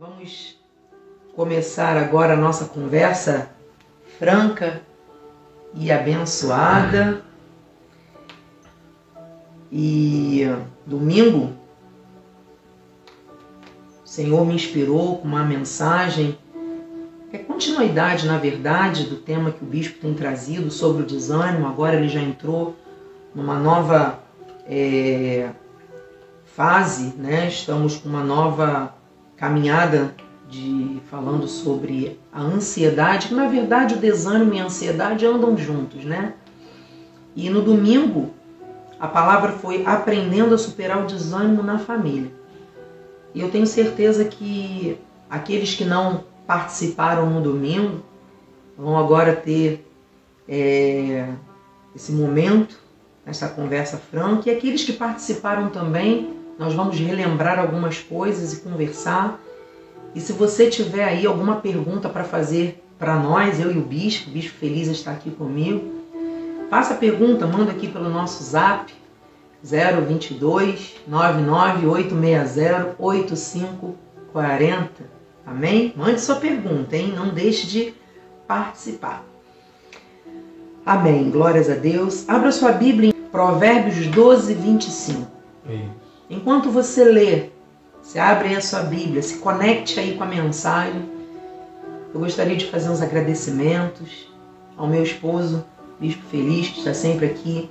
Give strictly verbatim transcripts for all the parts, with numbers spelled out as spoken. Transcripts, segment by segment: Vamos começar agora a nossa conversa franca e abençoada. E domingo, o Senhor me inspirou com uma mensagem que é continuidade, na verdade, do tema que o bispo tem trazido sobre o desânimo. Agora ele já entrou numa nova é, fase, né? Estamos com uma nova caminhada de, falando sobre a ansiedade, que na verdade o desânimo e a ansiedade andam juntos, né? E no domingo a palavra foi aprendendo a superar o desânimo na família. E eu tenho certeza que aqueles que não participaram no domingo vão agora ter é, esse momento, essa conversa franca, e aqueles que participaram também, nós vamos relembrar algumas coisas e conversar. E se você tiver aí alguma pergunta para fazer para nós, eu e o Bispo, o Bispo Feliz está aqui comigo, faça a pergunta, manda aqui pelo nosso zap, zero vinte e dois, nove nove oito seis zero, oito cinco quatro zero, amém? Mande sua pergunta, hein? Não deixe de participar. Amém, glórias a Deus. Abra sua Bíblia em Provérbios doze, vinte e cinco. Amém. Enquanto você lê, você abre aí a sua Bíblia, se conecte aí com a mensagem. Eu gostaria de fazer uns agradecimentos ao meu esposo, Bispo Feliz, que está sempre aqui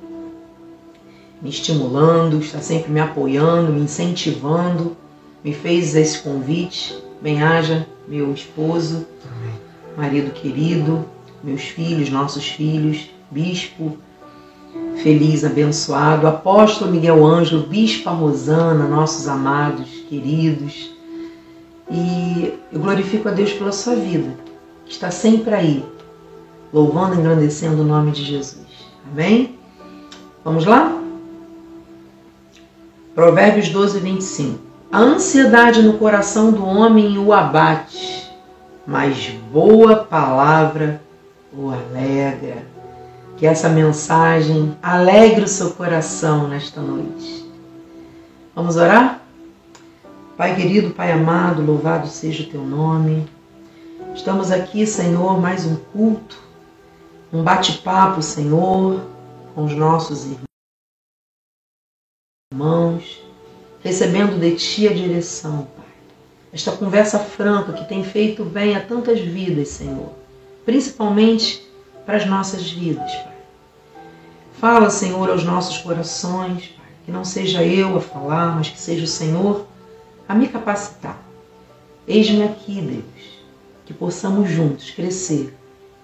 me estimulando, está sempre me apoiando, me incentivando, me fez esse convite. Bem-haja, meu esposo, amém, marido querido, meus filhos, nossos filhos, Bispo Feliz, abençoado, apóstolo Miguel Anjo, bispa Rosana, nossos amados, queridos. E eu glorifico a Deus pela sua vida, que está sempre aí, louvando e engrandecendo o nome de Jesus. Amém? Vamos lá? Provérbios doze, vinte e cinco. A ansiedade no coração do homem o abate, mas boa palavra o alegra. Que essa mensagem alegre o seu coração nesta noite. Vamos orar? Pai querido, Pai amado, louvado seja o teu nome. Estamos aqui, Senhor, mais um culto, um bate-papo, Senhor, com os nossos irmãos, recebendo de Ti a direção, Pai. Esta conversa franca que tem feito bem a tantas vidas, Senhor, principalmente para as nossas vidas, Pai. Fala, Senhor, aos nossos corações, Pai, que não seja eu a falar, mas que seja o Senhor a me capacitar. Eis-me aqui, Deus, que possamos juntos crescer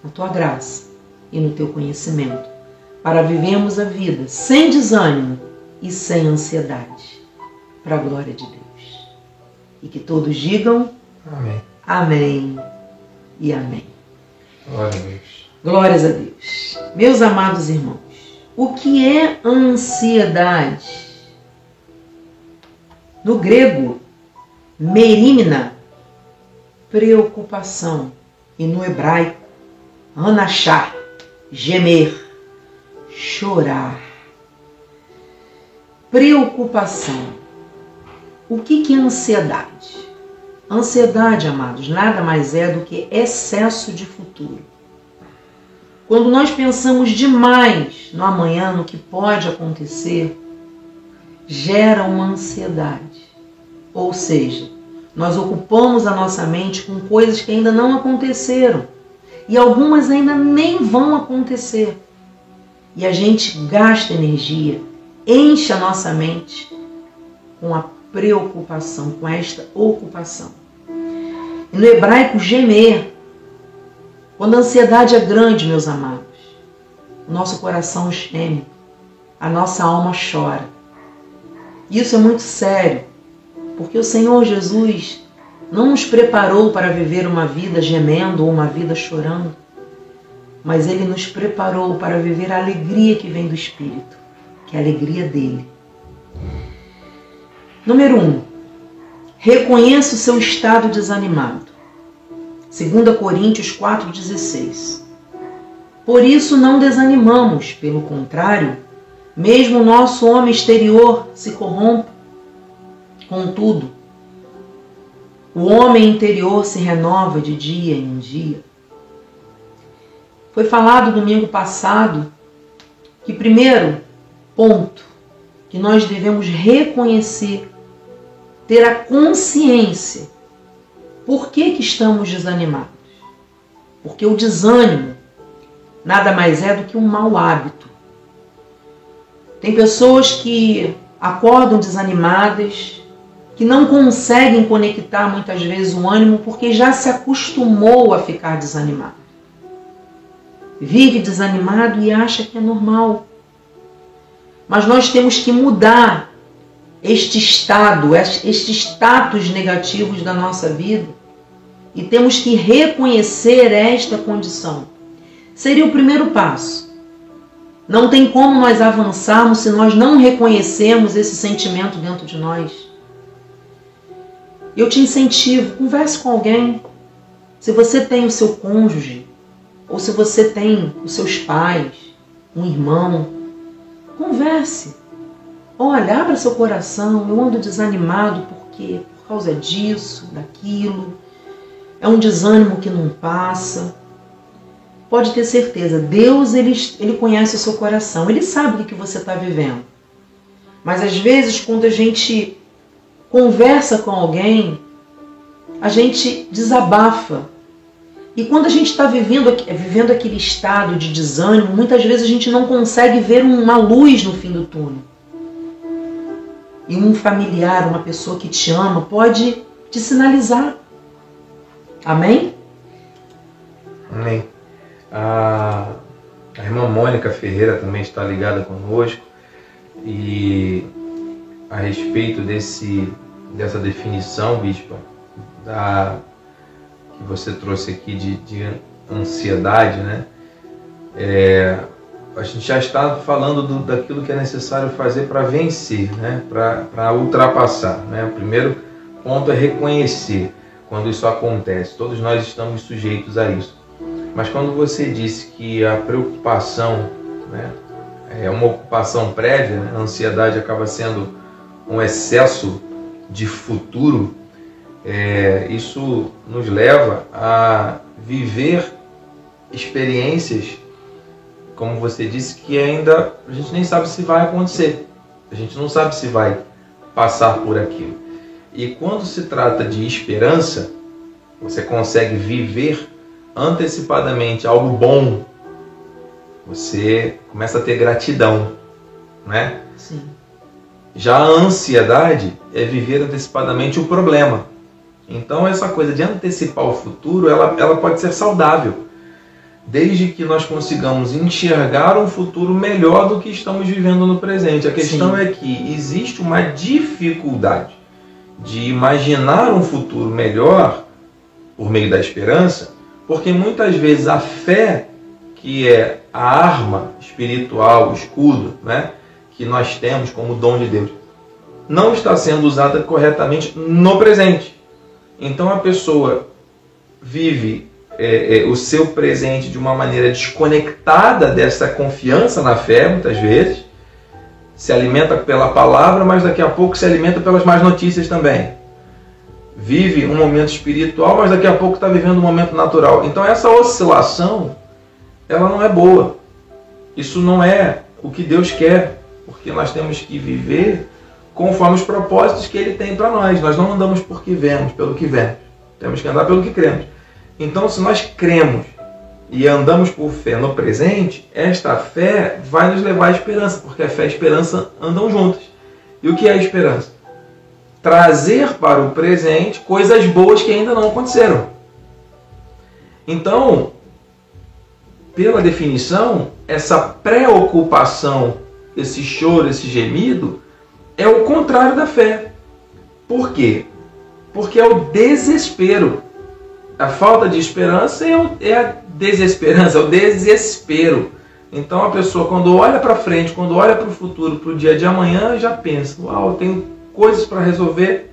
na Tua graça e no Teu conhecimento, para vivermos a vida sem desânimo e sem ansiedade, para a glória de Deus. E que todos digam amém, amém e amém. Glória a Deus. Glórias a Deus. Meus amados irmãos, o que é ansiedade? No grego, merimna, preocupação, e no hebraico, anachar, gemer, chorar. Preocupação. O que é ansiedade? Ansiedade, amados, nada mais é do que excesso de futuro. Quando nós pensamos demais no amanhã, no que pode acontecer, gera uma ansiedade. Ou seja, nós ocupamos a nossa mente com coisas que ainda não aconteceram. E algumas ainda nem vão acontecer. E a gente gasta energia, enche a nossa mente com a preocupação, com esta ocupação. E no hebraico, gemer. Quando a ansiedade é grande, meus amados, o nosso coração geme, a nossa alma chora. Isso é muito sério, porque o Senhor Jesus não nos preparou para viver uma vida gemendo ou uma vida chorando, mas Ele nos preparou para viver a alegria que vem do Espírito, que é a alegria dEle. Número um, reconheça o seu estado desanimado. Segunda Coríntios quatro, dezesseis. Por isso não desanimamos, pelo contrário, mesmo o nosso homem exterior se corrompe. Contudo, O homem interior se renova de dia em dia. Foi falado domingo passado que, primeiro ponto, que nós devemos reconhecer, ter a consciência por que que estamos desanimados. Porque o desânimo nada mais é do que um mau hábito. Tem pessoas que acordam desanimadas, que não conseguem conectar muitas vezes o ânimo porque já se acostumou a ficar desanimado. Vive desanimado e acha que é normal. Mas nós temos que mudar este estado, este status negativos da nossa vida, e temos que reconhecer esta condição. Seria o primeiro passo. Não tem como nós avançarmos se nós não reconhecemos esse sentimento dentro de nós. Eu te incentivo, converse com alguém. Se você tem o seu cônjuge, ou se você tem os seus pais, um irmão, converse. Olha, abra seu coração, eu ando desanimado porque por causa disso, daquilo. É um desânimo que não passa. Pode ter certeza, Deus ele, ele conhece o seu coração, Ele sabe o que você está vivendo. Mas às vezes quando a gente conversa com alguém, a gente desabafa. E quando a gente está vivendo, vivendo aquele estado de desânimo, muitas vezes a gente não consegue ver uma luz no fim do túnel. E um familiar, uma pessoa que te ama, pode te sinalizar. Amém? Amém. A, a irmã Mônica Ferreira também está ligada conosco. E a respeito desse, dessa definição, bispa, da, que você trouxe aqui de, de ansiedade, né? É, a gente já está falando do, daquilo que é necessário fazer para vencer, né? Para ultrapassar, né? O primeiro ponto é reconhecer quando isso acontece. Todos nós estamos sujeitos a isso. Mas quando você disse que a preocupação, né, é uma ocupação prévia, né? A ansiedade acaba sendo um excesso de futuro, é, isso nos leva a viver experiências, como você disse, que ainda a gente nem sabe se vai acontecer. A gente não sabe se vai passar por aquilo. E quando se trata de esperança, você consegue viver antecipadamente algo bom. Você começa a ter gratidão, né? Sim. Já a ansiedade é viver antecipadamente o problema. Então essa coisa de antecipar o futuro, ela, ela pode ser saudável, desde que nós consigamos enxergar um futuro melhor do que estamos vivendo no presente. A questão, sim, é que existe uma dificuldade de imaginar um futuro melhor por meio da esperança, porque muitas vezes a fé, que é a arma espiritual, o escudo, né, que nós temos como dom de Deus, não está sendo usada corretamente no presente. Então a pessoa vive é, é, o seu presente de uma maneira desconectada dessa confiança na fé, muitas vezes, se alimenta pela palavra, mas daqui a pouco se alimenta pelas más notícias também. Vive um momento espiritual, mas daqui a pouco está vivendo um momento natural. Então essa oscilação, ela não é boa. Isso não é o que Deus quer, porque nós temos que viver conforme os propósitos que Ele tem para nós. Nós não andamos porque vemos, pelo que vemos. Temos que andar pelo que cremos. Então, se nós cremos e andamos por fé no presente, esta fé vai nos levar à esperança, porque a fé e a esperança andam juntas. E o que é a esperança? Trazer para o presente coisas boas que ainda não aconteceram. Então, pela definição, essa preocupação, esse choro, esse gemido, é o contrário da fé. Por quê? Porque é o desespero. A falta de esperança é a desesperança, é o desespero. Então a pessoa, quando olha para frente, quando olha para o futuro, para o dia de amanhã, já pensa: uau, eu tenho coisas para resolver,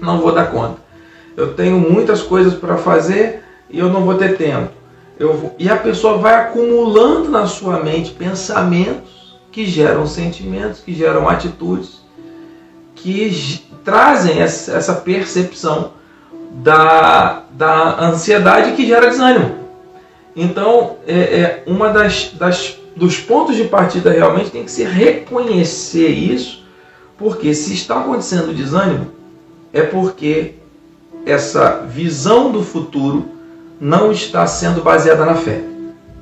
não vou dar conta. Eu tenho muitas coisas para fazer e eu não vou ter tempo. Eu vou... E a pessoa vai acumulando na sua mente pensamentos que geram sentimentos, que geram atitudes, que trazem essa percepção da, da ansiedade que gera desânimo. Então, é, é uma das, das dos pontos de partida realmente tem que se reconhecer isso, porque se está acontecendo desânimo, é porque essa visão do futuro não está sendo baseada na fé,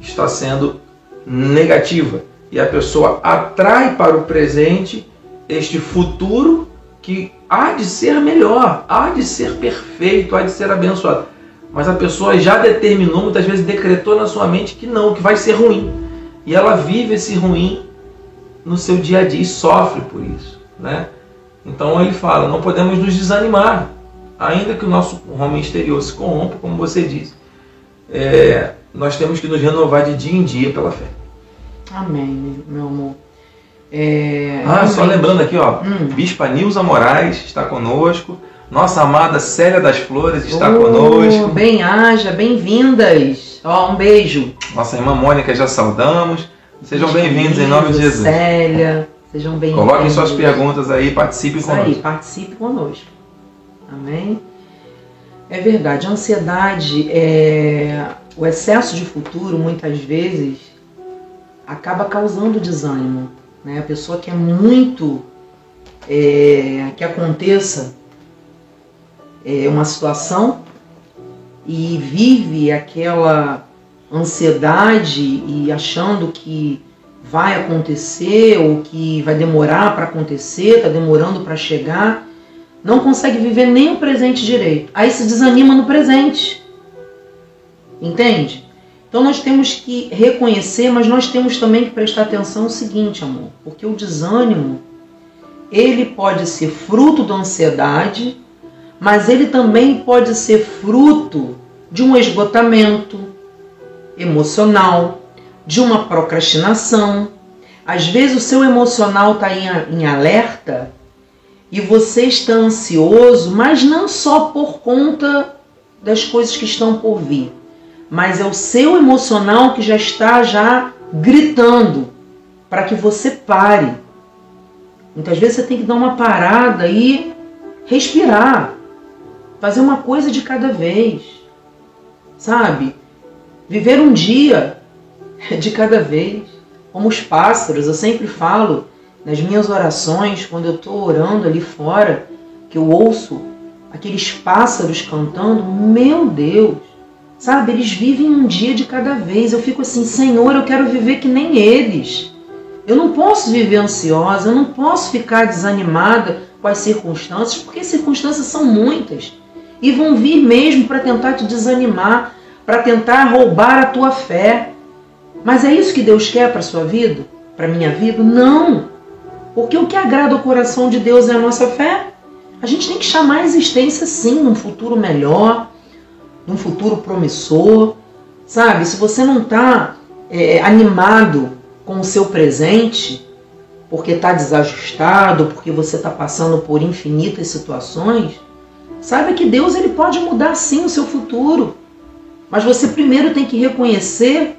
está sendo negativa. E a pessoa atrai para o presente este futuro que há de ser melhor, há de ser perfeito, há de ser abençoado. Mas a pessoa já determinou, muitas vezes decretou na sua mente que não, que vai ser ruim. E ela vive esse ruim no seu dia a dia e sofre por isso, né? Então ele fala, não podemos nos desanimar, ainda que o nosso homem exterior se corrompa, como você disse. É, nós temos que nos renovar de dia em dia pela fé. Amém, meu amor. É... Ah, amém. Só lembrando aqui, ó, hum. Bispa Nilza Moraes está conosco, nossa amada Célia das Flores está oh, conosco. Bem-aja, bem-vindas. Ó, um beijo. Nossa irmã Mônica, já saudamos. Sejam bem-vindos em nome de Jesus. Célia, sejam bem-vindos. Coloquem suas perguntas aí, participem conosco. Aí, participe conosco. Amém? É verdade, a ansiedade, é... o excesso de futuro, muitas vezes, acaba causando desânimo, né? A pessoa quer muito é, que aconteça é, uma situação e vive aquela ansiedade e achando que vai acontecer ou que vai demorar para acontecer, está demorando para chegar, não consegue viver nem o presente direito. Aí se desanima no presente, entende? Então nós temos que reconhecer, mas nós temos também que prestar atenção no seguinte, amor, porque o desânimo, ele pode ser fruto da ansiedade, mas ele também pode ser fruto de um esgotamento emocional, de uma procrastinação. Às vezes o seu emocional está em, em alerta e você está ansioso, mas não só por conta das coisas que estão por vir, mas é o seu emocional que já está já gritando para que você pare. Muitas vezes você tem que dar uma parada e respirar, fazer uma coisa de cada vez, sabe? Viver um dia de cada vez, como os pássaros. Eu sempre falo nas minhas orações, quando eu estou orando ali fora, que eu ouço aqueles pássaros cantando, meu Deus! Sabe, eles vivem um dia de cada vez. Eu fico assim, Senhor, eu quero viver que nem eles. Eu não posso viver ansiosa, eu não posso ficar desanimada com as circunstâncias, porque as circunstâncias são muitas. E vão vir mesmo para tentar te desanimar, para tentar roubar a tua fé. Mas é isso que Deus quer para a sua vida? Para a minha vida? Não! Porque o que agrada ao coração de Deus é a nossa fé. A gente tem que chamar a existência, sim, num futuro melhor, num futuro promissor, sabe? Se você não está é, animado com o seu presente, porque está desajustado, porque você está passando por infinitas situações, saiba que Deus, ele pode mudar sim o seu futuro, mas você primeiro tem que reconhecer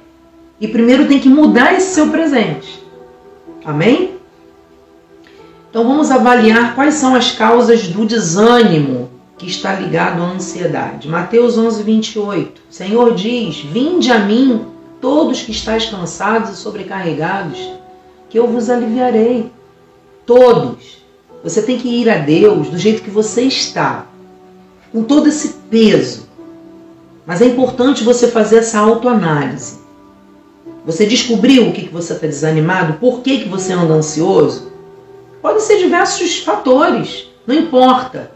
e primeiro tem que mudar esse seu presente. Amém? Então vamos avaliar quais são as causas do desânimo que está ligado à ansiedade. Mateus onze, vinte e oito. O Senhor diz, vinde a mim, todos que estáis cansados e sobrecarregados, que eu vos aliviarei. Todos. Você tem que ir a Deus do jeito que você está, com todo esse peso. Mas é importante você fazer essa autoanálise. Você descobriu o que você está desanimado? Por que você anda ansioso? Podem ser diversos fatores, não importa.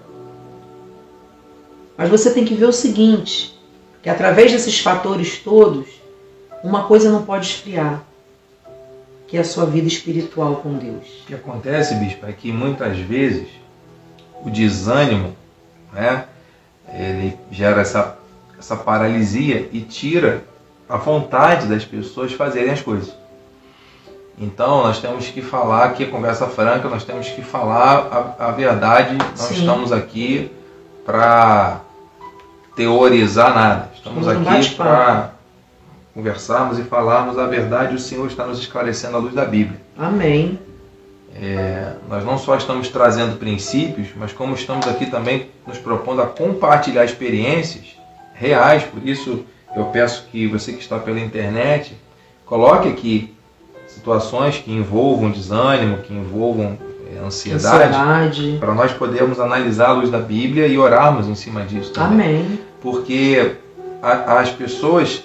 Mas você tem que ver o seguinte, que através desses fatores todos, uma coisa não pode esfriar, que é a sua vida espiritual com Deus. O que acontece, bispo, é que muitas vezes o desânimo, né, ele gera essa, essa paralisia e tira a vontade das pessoas fazerem as coisas. Então, nós temos que falar aqui, conversa franca, nós temos que falar a, a verdade, nós Sim. estamos aqui para teorizar nada. Estamos aqui para conversarmos e falarmos a verdade. O Senhor está nos esclarecendo à luz da Bíblia. Amém. É, nós não só estamos trazendo princípios, mas como estamos aqui também nos propondo a compartilhar experiências reais. Por isso eu peço que você que está pela internet, coloque aqui situações que envolvam desânimo, que envolvam é, ansiedade, ansiedade. para nós podermos analisar a luz da Bíblia e orarmos em cima disso também. Amém. Porque a, as pessoas,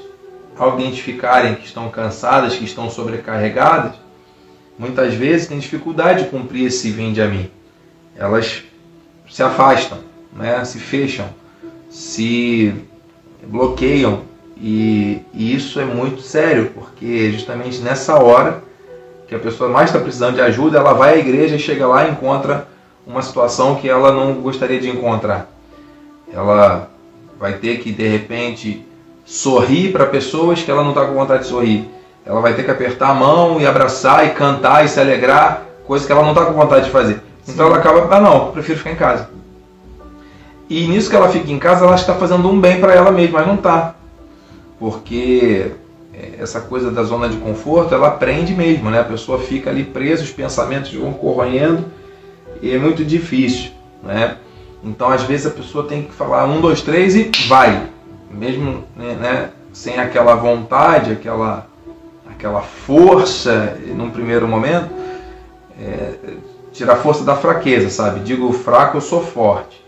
ao identificarem que estão cansadas, que estão sobrecarregadas, muitas vezes têm dificuldade de cumprir esse vinde a mim. Elas se afastam, né? Se fecham, se bloqueiam. E, e isso é muito sério, porque justamente nessa hora que a pessoa mais está precisando de ajuda, ela vai à igreja e chega lá e encontra uma situação que ela não gostaria de encontrar. Ela vai ter que, de repente, sorrir para pessoas que ela não está com vontade de sorrir. Ela vai ter que apertar a mão e abraçar e cantar e se alegrar, coisa que ela não está com vontade de fazer. Sim. Então ela acaba, ah não, prefiro ficar em casa. E nisso que ela fica em casa, ela está fazendo um bem para ela mesma, mas não está. Porque essa coisa da zona de conforto, ela prende mesmo, né? A pessoa fica ali presa, os pensamentos vão corroendo e é muito difícil, né? Então às vezes a pessoa tem que falar um, dois, três e vai. Mesmo, né, sem aquela vontade, aquela... aquela força, num primeiro momento, é, tirar força da fraqueza, sabe? Digo fraco, eu sou forte.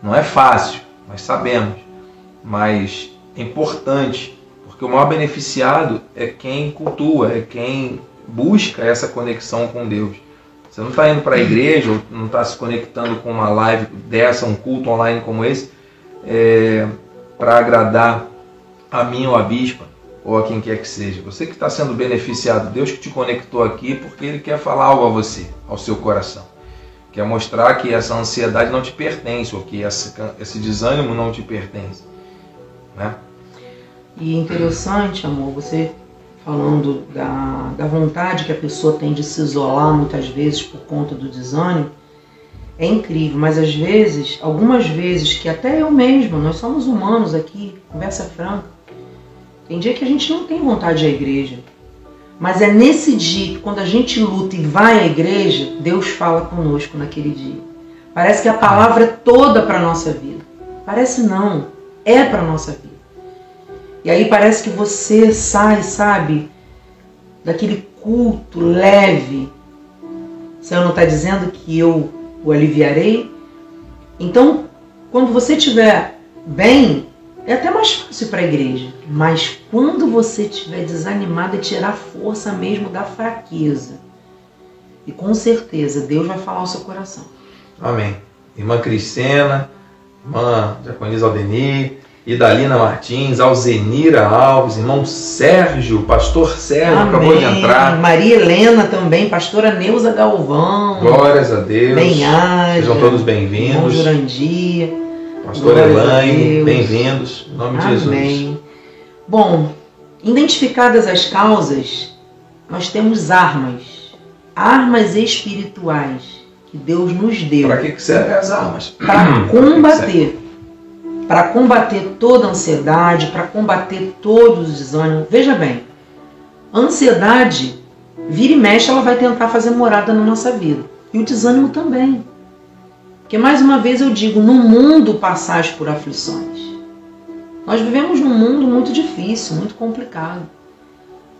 Não é fácil, nós sabemos, mas é importante, porque o maior beneficiado é quem cultua, é quem busca essa conexão com Deus. Você não está indo para a igreja, ou não está se conectando com uma live dessa, um culto online como esse, é, para agradar a mim ou a bispa, ou a quem quer que seja. Você que está sendo beneficiado, Deus que te conectou aqui, porque Ele quer falar algo a você, ao seu coração. Quer mostrar que essa ansiedade não te pertence, ou que essa, esse desânimo não te pertence. Né? E interessante, amor, você falando da, da vontade que a pessoa tem de se isolar, muitas vezes, por conta do desânimo, é incrível, mas às vezes, algumas vezes, que até eu mesma, nós somos humanos aqui, conversa franca, tem dia que a gente não tem vontade de ir à igreja. Mas é nesse dia que, quando a gente luta e vai à igreja, Deus fala conosco naquele dia. Parece que a palavra é toda para a nossa vida. Parece não. É para a nossa vida. E aí parece que você sai, sabe, daquele culto leve. O Senhor não está dizendo que eu o aliviarei? Então, quando você estiver bem, é até mais fácil ir para a igreja, mas quando você estiver desanimado, é tirar força mesmo da fraqueza. E com certeza, Deus vai falar ao seu coração. Amém. Irmã Cristina, irmã Diaconisa Aldenir, Idalina Martins, Alzenira Alves, irmão Sérgio, pastor Sérgio, Amém. Acabou de entrar. Maria Helena também, pastora Neuza Galvão. Glórias a Deus. Bem-aja. Sejam todos bem-vindos. Irmão Durandia. Pastor Elaine, bem-vindos, em nome Amém. De Jesus. Amém. Bom, identificadas as causas, nós temos armas, armas espirituais que Deus nos deu. Para que, que servem as armas? Para combater, para combater toda a ansiedade, para combater todos os desânimos. Veja bem, a ansiedade, vira e mexe, ela vai tentar fazer morada na nossa vida, e o desânimo também. Porque, mais uma vez, eu digo, no mundo passais por aflições. Nós vivemos num mundo muito difícil, muito complicado.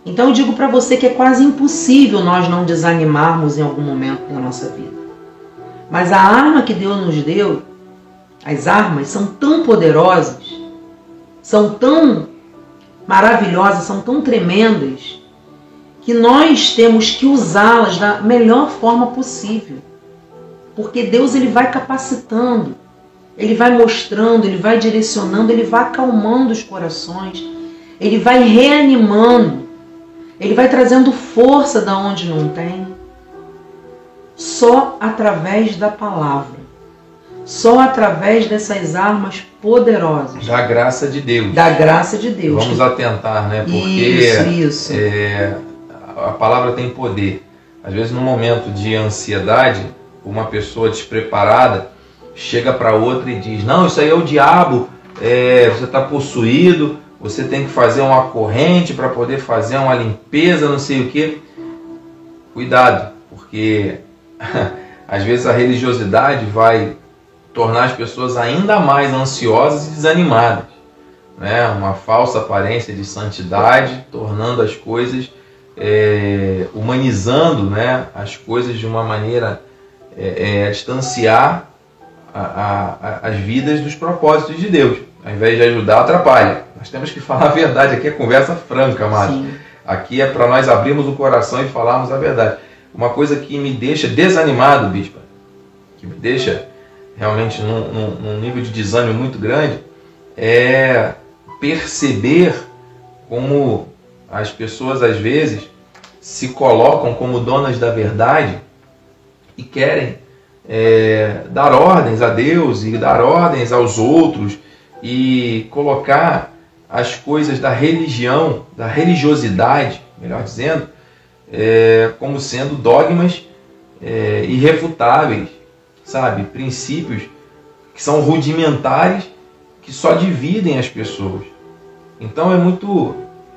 Então, eu digo para você que é quase impossível nós não desanimarmos em algum momento da nossa vida. Mas a arma que Deus nos deu, as armas são tão poderosas, são tão maravilhosas, são tão tremendas, que nós temos que usá-las da melhor forma possível. Porque Deus, ele vai capacitando, ele vai mostrando, ele vai direcionando, ele vai acalmando os corações, ele vai reanimando, ele vai trazendo força da onde não tem. Só através da palavra, só através dessas armas poderosas. Da graça de Deus. Da graça de Deus. Vamos atentar, né? Porque isso, isso. É, a palavra tem poder. Às vezes, num momento de ansiedade, uma pessoa despreparada chega para outra e diz, não, isso aí é o diabo, é, você está possuído, você tem que fazer uma corrente para poder fazer uma limpeza, não sei o que. Cuidado, porque Às vezes a religiosidade vai tornar as pessoas ainda mais ansiosas e desanimadas, né? Uma falsa aparência de santidade, tornando as coisas, é, humanizando, né, as coisas de uma maneira é, é, a distanciar a, a, a, as vidas dos propósitos de Deus. Ao invés de ajudar, atrapalha. Nós temos que falar a verdade, aqui é conversa franca, Márcio. Aqui é para nós abrirmos o coração e falarmos a verdade. Uma coisa que me deixa desanimado, bispa, que me deixa realmente num, num, num nível de desânimo muito grande, é perceber como as pessoas, às vezes, se colocam como donas da verdade e querem é, dar ordens a Deus e dar ordens aos outros e colocar as coisas da religião, da religiosidade, melhor dizendo, é, como sendo dogmas é, irrefutáveis, sabe? Princípios que são rudimentares, que só dividem as pessoas. Então é muito,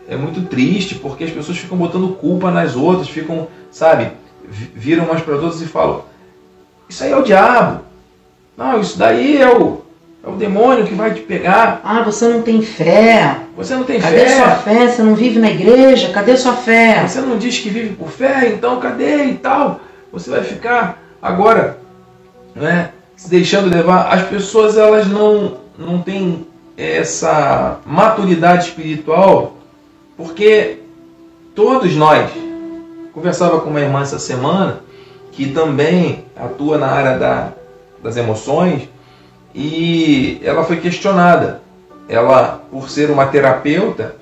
é muito triste, porque as pessoas ficam botando culpa nas outras, ficam, sabe, viram umas para as outras e falam: isso aí é o diabo, não, isso daí é o, é o demônio que vai te pegar. Ah, você não tem fé. Você não tem cadê fé? Cadê sua fé? Você não vive na igreja? Cadê sua fé? Você não diz que vive por fé, então cadê e tal? Você vai ficar agora, né, se deixando levar. As pessoas, elas não, não têm essa maturidade espiritual, porque todos nós... Conversava com uma irmã essa semana, que também atua na área da, das emoções, e ela foi questionada. Ela, por ser uma terapeuta,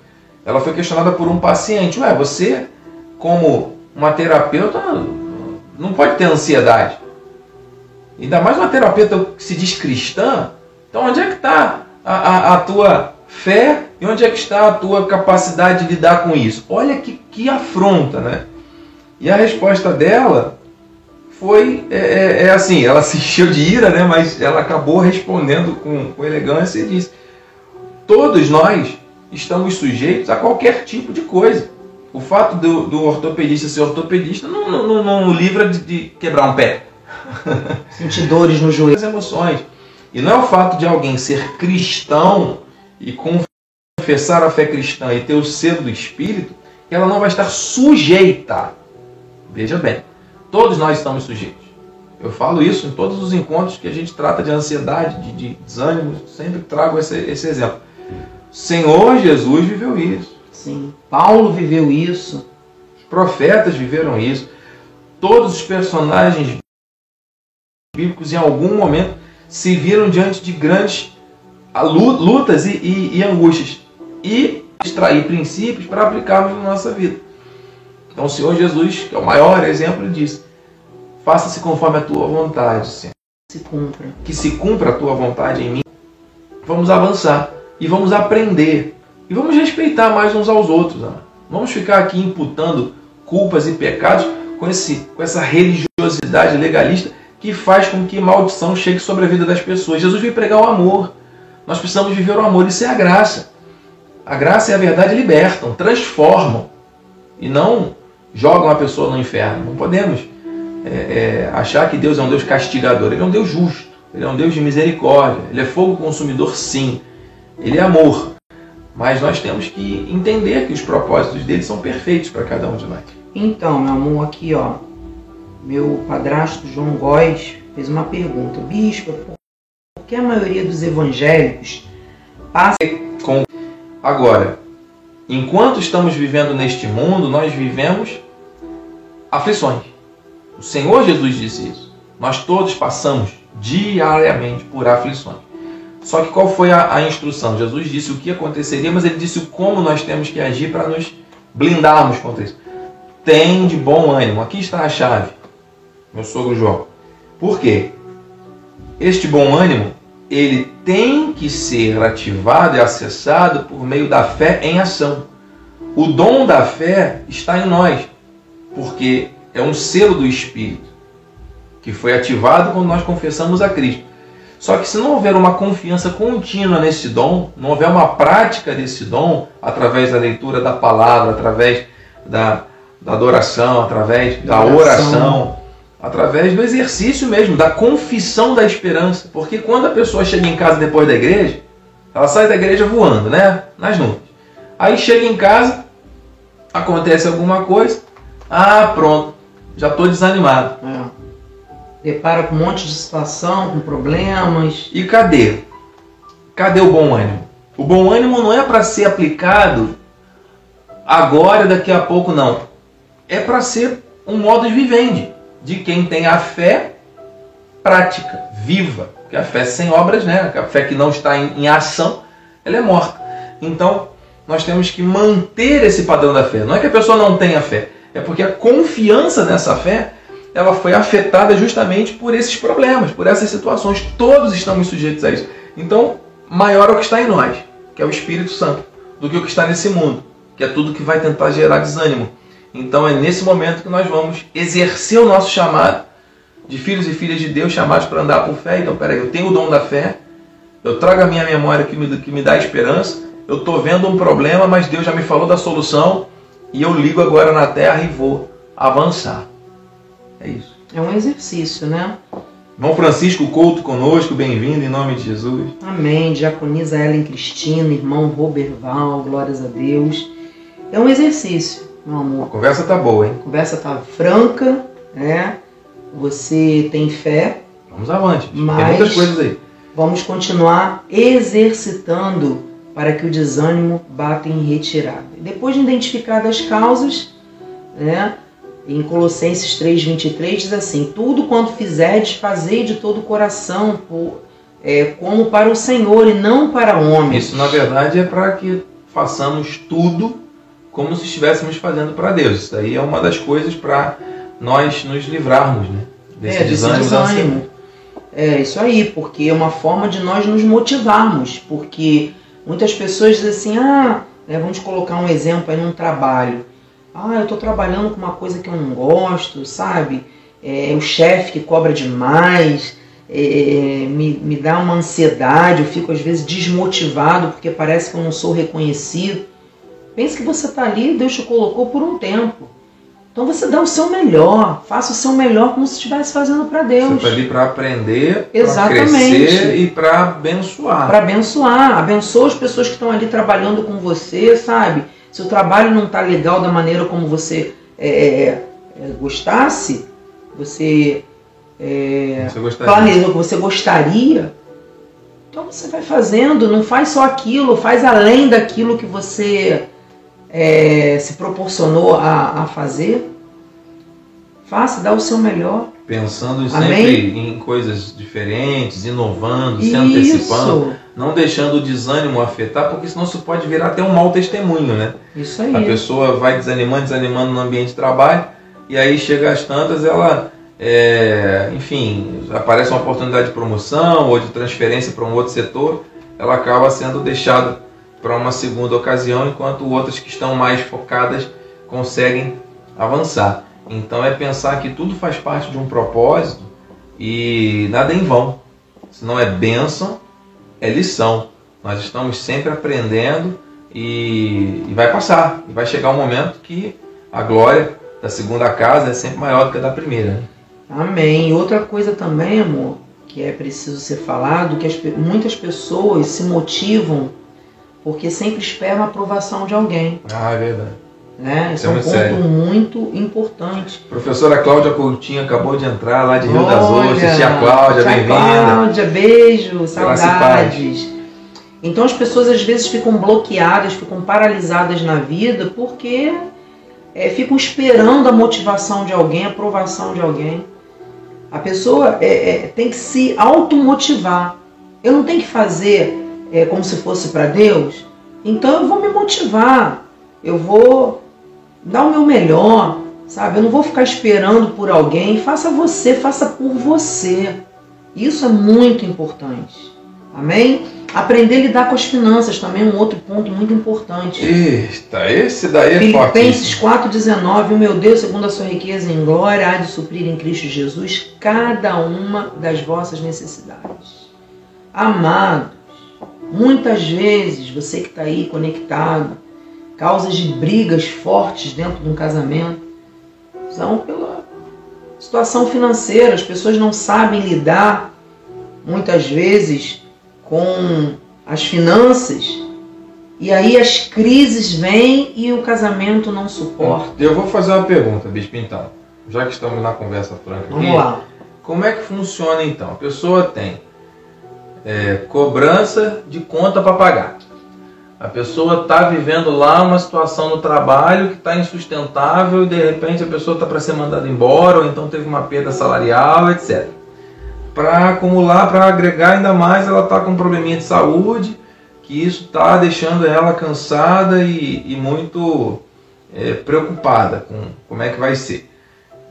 ela foi questionada por um paciente: ué, você, como uma terapeuta, não pode ter ansiedade. Ainda mais uma terapeuta que se diz cristã. Então, onde é que está a, a, a tua fé e onde é que está a tua capacidade de lidar com isso? Olha que, que afronta, né? E a resposta dela foi é, é, é assim, ela se encheu de ira, né? Mas ela acabou respondendo com, com elegância e disse: todos nós estamos sujeitos a qualquer tipo de coisa. O fato do, do ortopedista ser ortopedista não, não, não, não livra de, de quebrar um pé. Sentir dores no joelho. As emoções. E não é o fato de alguém ser cristão e confessar a fé cristã e ter o selo do Espírito, que ela não vai estar sujeita. Veja bem, todos nós estamos sujeitos. Eu falo isso em todos os encontros que a gente trata de ansiedade, de, de desânimo, sempre trago esse, esse exemplo. Senhor Jesus viveu isso. Sim. Paulo viveu isso. Os profetas viveram isso. Todos os personagens bíblicos em algum momento se viram diante de grandes lutas e, e, e angústias. E extrair princípios para aplicarmos na nossa vida. Então o Senhor Jesus, que é o maior exemplo disso: faça-se conforme a tua vontade, Senhor. Se cumpra. Que se cumpra a tua vontade em mim. Vamos avançar e vamos aprender. E vamos respeitar mais uns aos outros. Né? Vamos ficar aqui imputando culpas e pecados com, esse, com essa religiosidade legalista que faz com que maldição chegue sobre a vida das pessoas. Jesus veio pregar o amor. Nós precisamos viver o amor. Isso é a graça. A graça e a verdade libertam, transformam. E não jogam a pessoa no inferno. Não podemos é, é, achar que Deus é um Deus castigador. Ele é um Deus justo. Ele é um Deus de misericórdia. Ele é fogo consumidor, sim. Ele é amor. Mas nós temos que entender que os propósitos dele são perfeitos para cada um de nós. Então, meu amor, aqui, ó, meu padrasto João Góes fez uma pergunta: bispo, por que a maioria dos evangélicos passa com... Agora, enquanto estamos vivendo neste mundo, nós vivemos aflições. O Senhor Jesus disse isso. Nós todos passamos diariamente por aflições. Só que qual foi a, a instrução? Jesus disse o que aconteceria, mas ele disse como nós temos que agir para nos blindarmos contra isso. Tem de bom ânimo. Aqui está a chave, meu sogro João. Por quê? Este bom ânimo, ele tem que ser ativado e acessado por meio da fé em ação. O dom da fé está em nós, porque é um selo do Espírito que foi ativado quando nós confessamos a Cristo. Só que se não houver uma confiança contínua nesse dom, não houver uma prática desse dom, através da leitura da palavra, através da, da adoração, através da oração, através do exercício mesmo, da confissão da esperança. Porque quando a pessoa chega em casa depois da igreja, ela sai da igreja voando, né? Nas nuvens. Aí chega em casa, acontece alguma coisa, ah, pronto, já estou desanimado. É. Depara com um monte de situação, com problemas. E cadê? Cadê o bom ânimo? O bom ânimo não é para ser aplicado agora, daqui a pouco, não. É para ser um modus vivendi de quem tem a fé prática, viva. Porque a fé sem obras, né? A fé que não está em, em ação, ela é morta. Então, nós temos que manter esse padrão da fé. Não é que a pessoa não tenha fé, é porque a confiança nessa fé, ela foi afetada justamente por esses problemas, por essas situações. Todos estamos sujeitos a isso. Então, maior é o que está em nós, que é o Espírito Santo, do que o que está nesse mundo, que é tudo que vai tentar gerar desânimo. Então, é nesse momento que nós vamos exercer o nosso chamado de filhos e filhas de Deus, chamados para andar por fé. Então, peraí, eu tenho o dom da fé, eu trago a minha memória que me, que me dá esperança, eu estou vendo um problema, mas Deus já me falou da solução, e eu ligo agora na terra e vou avançar. É isso. É um exercício, né? Irmão Francisco Couto conosco, bem-vindo em nome de Jesus. Amém. Diaconisa Ellen Cristina, irmão Roberval, glórias a Deus. É um exercício, meu amor. A conversa tá boa, hein? A conversa tá franca, né? Você tem fé. Vamos avante. Mas tem muitas coisas aí. Vamos continuar exercitando para que o desânimo bata em retirada. Depois de identificar as causas, né? Em Colossenses três, vinte e três diz assim: tudo quanto fizerdes, fazei de todo o coração, por, é, como para o Senhor e não para homens. Isso, na verdade, é para que façamos tudo como se estivéssemos fazendo para Deus. Isso aí é uma das coisas para nós nos livrarmos, né? Desse, é, desse desânimo. desânimo. É isso aí, porque é uma forma de nós nos motivarmos. Porque muitas pessoas dizem assim: ah, né, vamos colocar um exemplo aí num trabalho. Ah, eu estou trabalhando com uma coisa que eu não gosto, sabe? É o chefe que cobra demais, é, me, me dá uma ansiedade, eu fico às vezes desmotivado porque parece que eu não sou reconhecido. Pensa que você está ali, Deus te colocou por um tempo. Então você dá o seu melhor, faça o seu melhor como se estivesse fazendo para Deus. Você está ali para aprender, para crescer e para abençoar. Para abençoar, abençoa as pessoas que estão ali trabalhando com você, sabe? Se o trabalho não está legal da maneira como você é, é, gostasse, você, é, você planejou que você gostaria, então você vai fazendo, não faz só aquilo, faz além daquilo que você é, se proporcionou a, a fazer. Faça, dá o seu melhor. Pensando sempre Amém? Em coisas diferentes, inovando, se Isso. antecipando, não deixando o desânimo afetar, porque senão isso pode virar até um mau testemunho, né? Isso aí. A pessoa vai desanimando, desanimando no ambiente de trabalho, e aí chega às tantas, ela, é, enfim, aparece uma oportunidade de promoção ou de transferência para um outro setor, ela acaba sendo deixada para uma segunda ocasião, enquanto outras que estão mais focadas conseguem avançar. Então é pensar que tudo faz parte de um propósito e nada é em vão. Se não é bênção, é lição. Nós estamos sempre aprendendo e, e vai passar. E vai chegar um momento que a glória da segunda casa é sempre maior do que a da primeira. Amém. Outra coisa também, amor, que é preciso ser falado, que as, muitas pessoas se motivam porque sempre esperam a aprovação de alguém. Ah, é verdade. Né? Isso é um ponto sério. Muito importante. Professora Cláudia Coutinho acabou de entrar lá de Rio Olha, das Ostras. Tia Cláudia, bem-vinda. Cláudia, beijo, saudades. Então as pessoas às vezes ficam bloqueadas, ficam paralisadas na vida porque é, ficam esperando a motivação de alguém, a aprovação de alguém. A pessoa é, é, tem que se automotivar. Eu não tenho que fazer é, como se fosse para Deus, então eu vou me motivar. Eu vou dar o meu melhor, sabe? Eu não vou ficar esperando por alguém. Faça você, faça por você. Isso é muito importante. Amém? Aprender a lidar com as finanças também é um outro ponto muito importante. Eita, esse daí é forte. Filipenses quatro, dezenove. O meu Deus, segundo a sua riqueza em glória, há de suprir em Cristo Jesus cada uma das vossas necessidades. Amados, muitas vezes você que está aí conectado, causas de brigas fortes dentro de um casamento são pela Situação financeira, as pessoas não sabem lidar, muitas vezes, com as finanças. E aí as crises vêm e o casamento não suporta. Eu vou fazer uma pergunta, bispo, então. Já que estamos na conversa franca aqui. Vamos lá. Como é que funciona, então? A pessoa tem é, cobrança de conta para pagar. A pessoa está vivendo lá uma situação no trabalho que está insustentável e de repente a pessoa está para ser mandada embora ou então teve uma perda salarial, etcétera. Para acumular, para agregar ainda mais, ela está com um probleminha de saúde, que isso está deixando ela cansada e, e muito é, preocupada com como é que vai ser.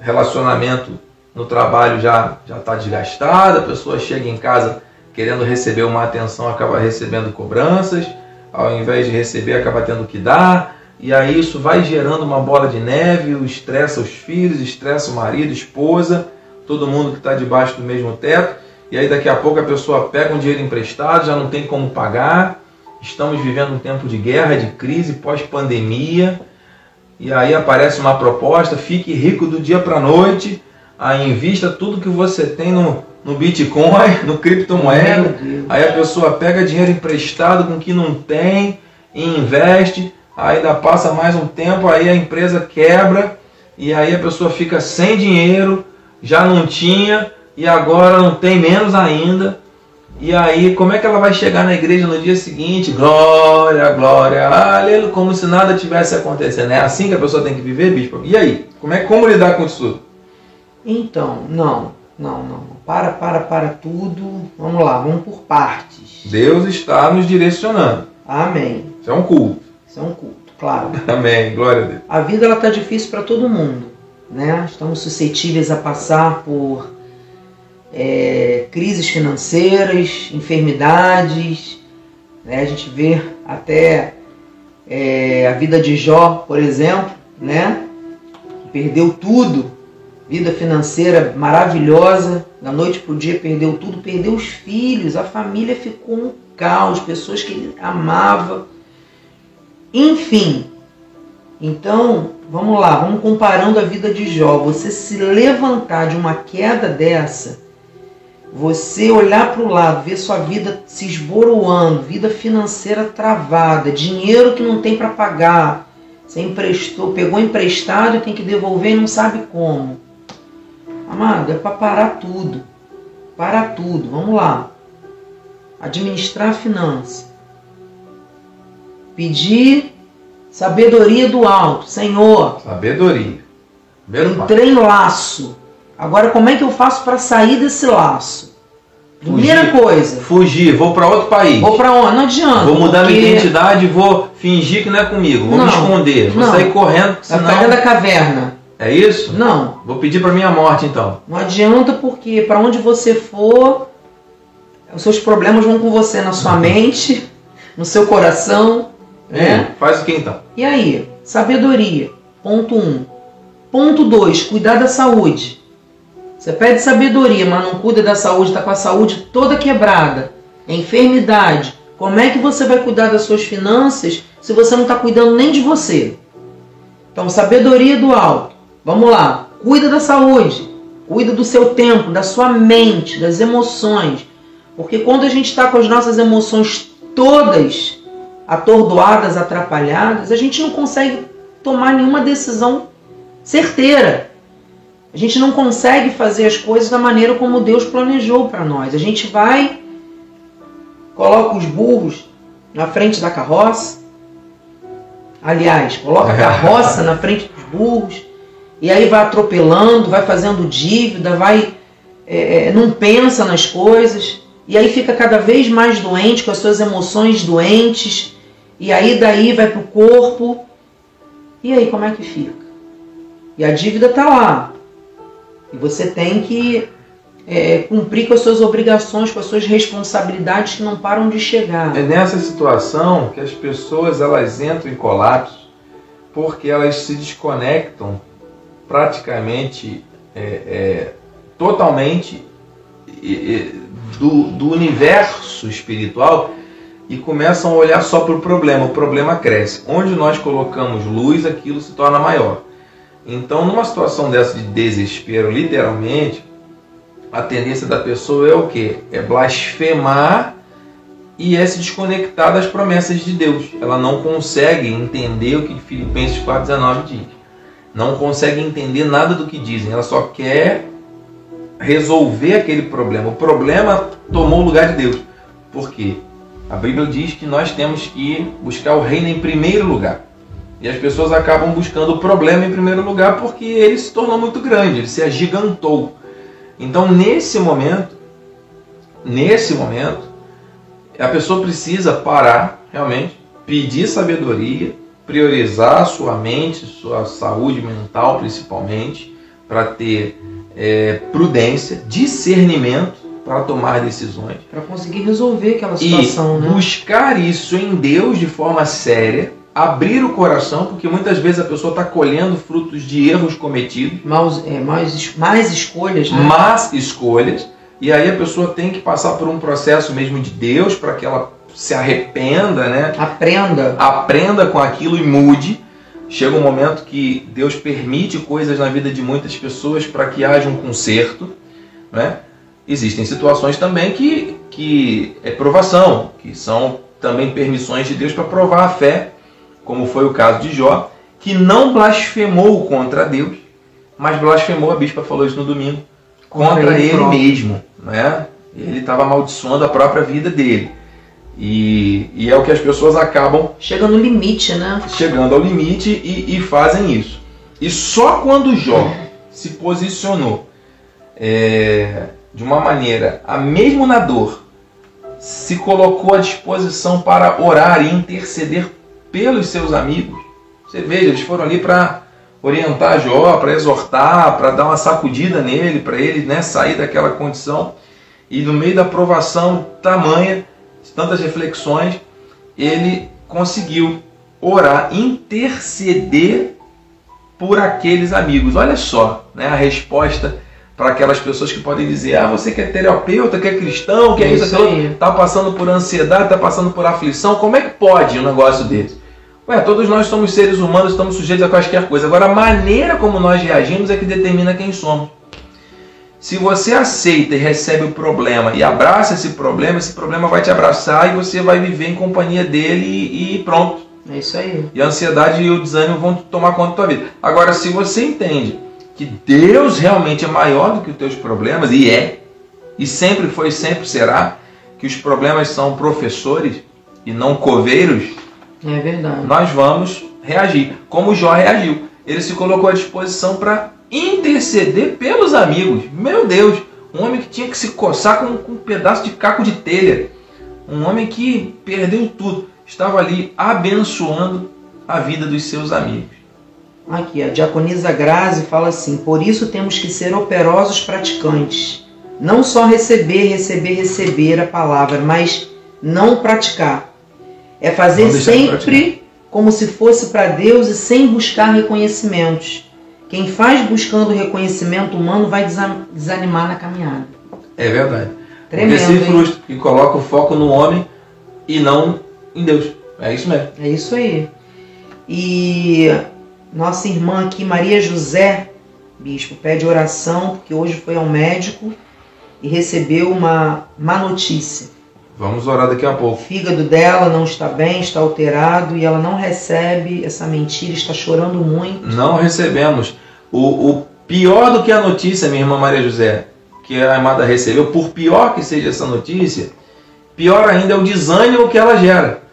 Relacionamento no trabalho já já está desgastado, a pessoa chega em casa querendo receber uma atenção, acaba recebendo cobranças. Ao invés de receber, acaba tendo que dar. E aí isso vai gerando uma bola de neve, estressa os filhos, estressa o marido, esposa, todo mundo que está debaixo do mesmo teto. E aí daqui a pouco a pessoa pega um dinheiro emprestado, já não tem como pagar. Estamos vivendo um tempo de guerra, de crise, pós-pandemia. E aí aparece uma proposta, fique rico do dia para a noite, aí invista tudo que você tem no... no Bitcoin, no criptomoeda, aí a pessoa pega dinheiro emprestado com que não tem e investe, aí ainda passa mais um tempo, aí a empresa quebra e aí a pessoa fica sem dinheiro, já não tinha e agora não tem menos ainda. E aí como é que ela vai chegar na igreja no dia seguinte? Glória, glória, aleluia, como se nada tivesse acontecendo. É assim que a pessoa tem que viver, bispo? E aí, como, é, como lidar com isso? Então, não, não, não. Para, para, para tudo. Vamos lá, vamos por partes. Deus está nos direcionando. Amém. Isso é um culto. Isso é um culto, claro. Amém, glória a Deus. A vida ela está difícil para todo mundo, né? Estamos suscetíveis a passar por é, crises financeiras, enfermidades, né? A gente vê até é, a vida de Jó, por exemplo, né? Que perdeu tudo. Vida financeira maravilhosa, da noite para o dia perdeu tudo, perdeu os filhos, a família ficou um caos, pessoas que ele amava, enfim. Então, vamos lá, vamos comparando a vida de Jó. Você se levantar de uma queda dessa, você olhar para o lado, ver sua vida se esboroando, vida financeira travada, dinheiro que não tem para pagar, você emprestou, pegou emprestado e tem que devolver e não sabe como. Amado, é para parar tudo, parar tudo, vamos lá, administrar a finança, pedir sabedoria do alto, Senhor, sabedoria, entrei em laço, agora como é que eu faço para sair desse laço? Primeira fugir, coisa, fugir, vou para outro país, vou para onde? Não adianta, vou mudar porque... minha identidade, vou fingir que não é comigo, vou não, me esconder, vou não. sair correndo, senão... vai ficar dentro da caverna. É isso? Não. Vou pedir para minha morte, então. Não adianta, porque para onde você for, os seus problemas vão com você, na sua uhum. mente, no seu coração. Uhum. Né? Faz o que, então? E aí? Sabedoria. Ponto um. Ponto dois. Cuidar da saúde. Você pede sabedoria, mas não cuida da saúde, está com a saúde toda quebrada. É enfermidade. Como é que você vai cuidar das suas finanças se você não está cuidando nem de você? Então, sabedoria do alto. Vamos lá, cuida da saúde, cuida do seu tempo, da sua mente, das emoções. Porque quando a gente está com as nossas emoções todas atordoadas, atrapalhadas, a gente não consegue tomar nenhuma decisão certeira. A gente não consegue fazer as coisas da maneira como Deus planejou para nós. A gente vai, coloca os burros na frente da carroça. Aliás, coloca a carroça na frente dos burros. E aí vai atropelando, vai fazendo dívida, vai, é, não pensa nas coisas. E aí fica cada vez mais doente, com as suas emoções doentes. E aí daí vai pro corpo. E aí como é que fica? E a dívida tá lá. E você tem que é, cumprir com as suas obrigações, com as suas responsabilidades que não param de chegar. É nessa situação que as pessoas elas entram em colapso porque elas se desconectam praticamente, é, é, totalmente é, do, do universo espiritual e começam a olhar só para o problema. O problema cresce. Onde nós colocamos luz, aquilo se torna maior. Então, numa situação dessa de desespero, literalmente, a tendência da pessoa é o quê? É blasfemar e é se desconectar das promessas de Deus. Ela não consegue entender o que Filipenses quatro dezenove diz. Não consegue entender nada do que dizem. Ela só quer resolver aquele problema. O problema tomou o lugar de Deus. Por quê? A Bíblia diz que nós temos que buscar o reino em primeiro lugar. E as pessoas acabam buscando o problema em primeiro lugar porque ele se tornou muito grande, ele se agigantou. Então, nesse momento, nesse momento, a pessoa precisa parar, realmente, pedir sabedoria, priorizar a sua mente, sua saúde mental, principalmente, para ter é, prudência, discernimento para tomar decisões. Para conseguir resolver aquela situação. E né? buscar isso em Deus de forma séria, abrir o coração, porque muitas vezes a pessoa está colhendo frutos de erros cometidos. Maus, é, mais, mais escolhas, né? Más escolhas. E aí a pessoa tem que passar por um processo mesmo de Deus para que ela se arrependa, né? Aprenda. Aprenda com aquilo e mude. Chega um momento que Deus permite coisas na vida de muitas pessoas para que haja um conserto, né? Existem situações também que, que é provação, que são também permissões de Deus para provar a fé, como foi o caso de Jó, que não blasfemou contra Deus, mas blasfemou, a bispa falou isso no domingo, contra, contra ele, ele mesmo. Né? Ele estava amaldiçoando a própria vida dele. E, e é o que as pessoas acabam... Chegando no limite, né? Chegando ao limite e, e fazem isso. E só quando Jó se posicionou é, de uma maneira, a mesmo na dor, se colocou à disposição para orar e interceder pelos seus amigos. Você veja, eles foram ali para orientar Jó, para exortar, para dar uma sacudida nele, para ele né, sair daquela condição. E no meio da provação tamanha, de tantas reflexões, ele conseguiu orar, interceder por aqueles amigos. Olha só né, a resposta para aquelas pessoas que podem dizer: ah, você que é terapeuta, que é cristão, que é isso, está passando por ansiedade, está passando por aflição, como é que pode um negócio desse? Ué, todos nós somos seres humanos, estamos sujeitos a qualquer coisa. Agora, a maneira como nós reagimos é que determina quem somos. Se você aceita e recebe o problema e abraça esse problema, esse problema vai te abraçar e você vai viver em companhia dele e pronto. É isso aí. E a ansiedade e o desânimo vão tomar conta da tua vida. Agora, se você entende que Deus realmente é maior do que os teus problemas, e é, e sempre foi e sempre será, que os problemas são professores e não coveiros, é verdade. Nós vamos reagir, como Jó reagiu. Ele se colocou à disposição para interceder pelos amigos. Meu Deus, um homem que tinha que se coçar com, com um pedaço de caco de telha. Um homem que perdeu tudo. Estava ali abençoando a vida dos seus amigos. Aqui, a Diaconisa Grazi fala assim: por isso temos que ser operosos praticantes. Não só receber, receber, receber a palavra, mas não praticar. É fazer sempre como se fosse para Deus e sem buscar reconhecimentos. Quem faz buscando reconhecimento humano vai desanimar na caminhada. É verdade. Tremendo, porque se frustra e coloca o foco no homem e não em Deus. É isso mesmo. É isso aí. E nossa irmã aqui, Maria José, bispo, pede oração, porque hoje foi ao médico e recebeu uma má notícia. Vamos orar daqui a pouco. O fígado dela não está bem, está alterado e ela não recebe essa mentira, está chorando muito. Não recebemos. O, o pior do que a notícia, minha irmã Maria José, que a amada recebeu, por pior que seja essa notícia, pior ainda é o desânimo que ela gera.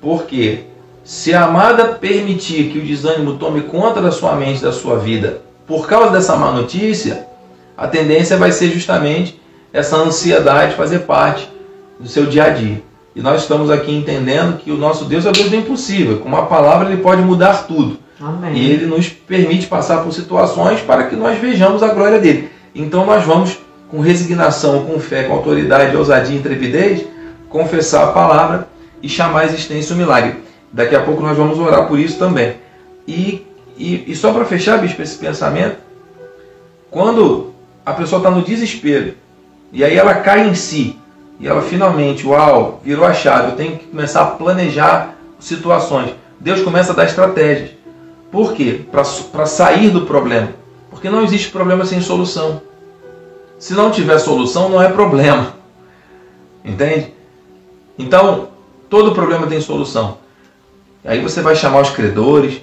Por quê? Se a amada permitir que o desânimo tome conta da sua mente, da sua vida, por causa dessa má notícia, a tendência vai ser justamente essa ansiedade fazer parte do seu dia a dia. E nós estamos aqui entendendo que o nosso Deus é o Deus do impossível. Com uma palavra ele pode mudar tudo. Amém. E ele nos permite passar por situações para que nós vejamos a glória dele. Então nós vamos, com resignação, com fé, com autoridade, ousadia e intrepidez, confessar a palavra e chamar a existência o milagre. Daqui a pouco nós vamos orar por isso também. E, e, e só para fechar, bispo, esse pensamento, quando a pessoa está no desespero e aí ela cai em si, e ela finalmente, uau, virou a chave, eu tenho que começar a planejar situações. Deus começa a dar estratégias. Por quê? Para sair do problema. Porque não existe problema sem solução. Se não tiver solução, não é problema. Entende? Então, todo problema tem solução. Aí você vai chamar os credores,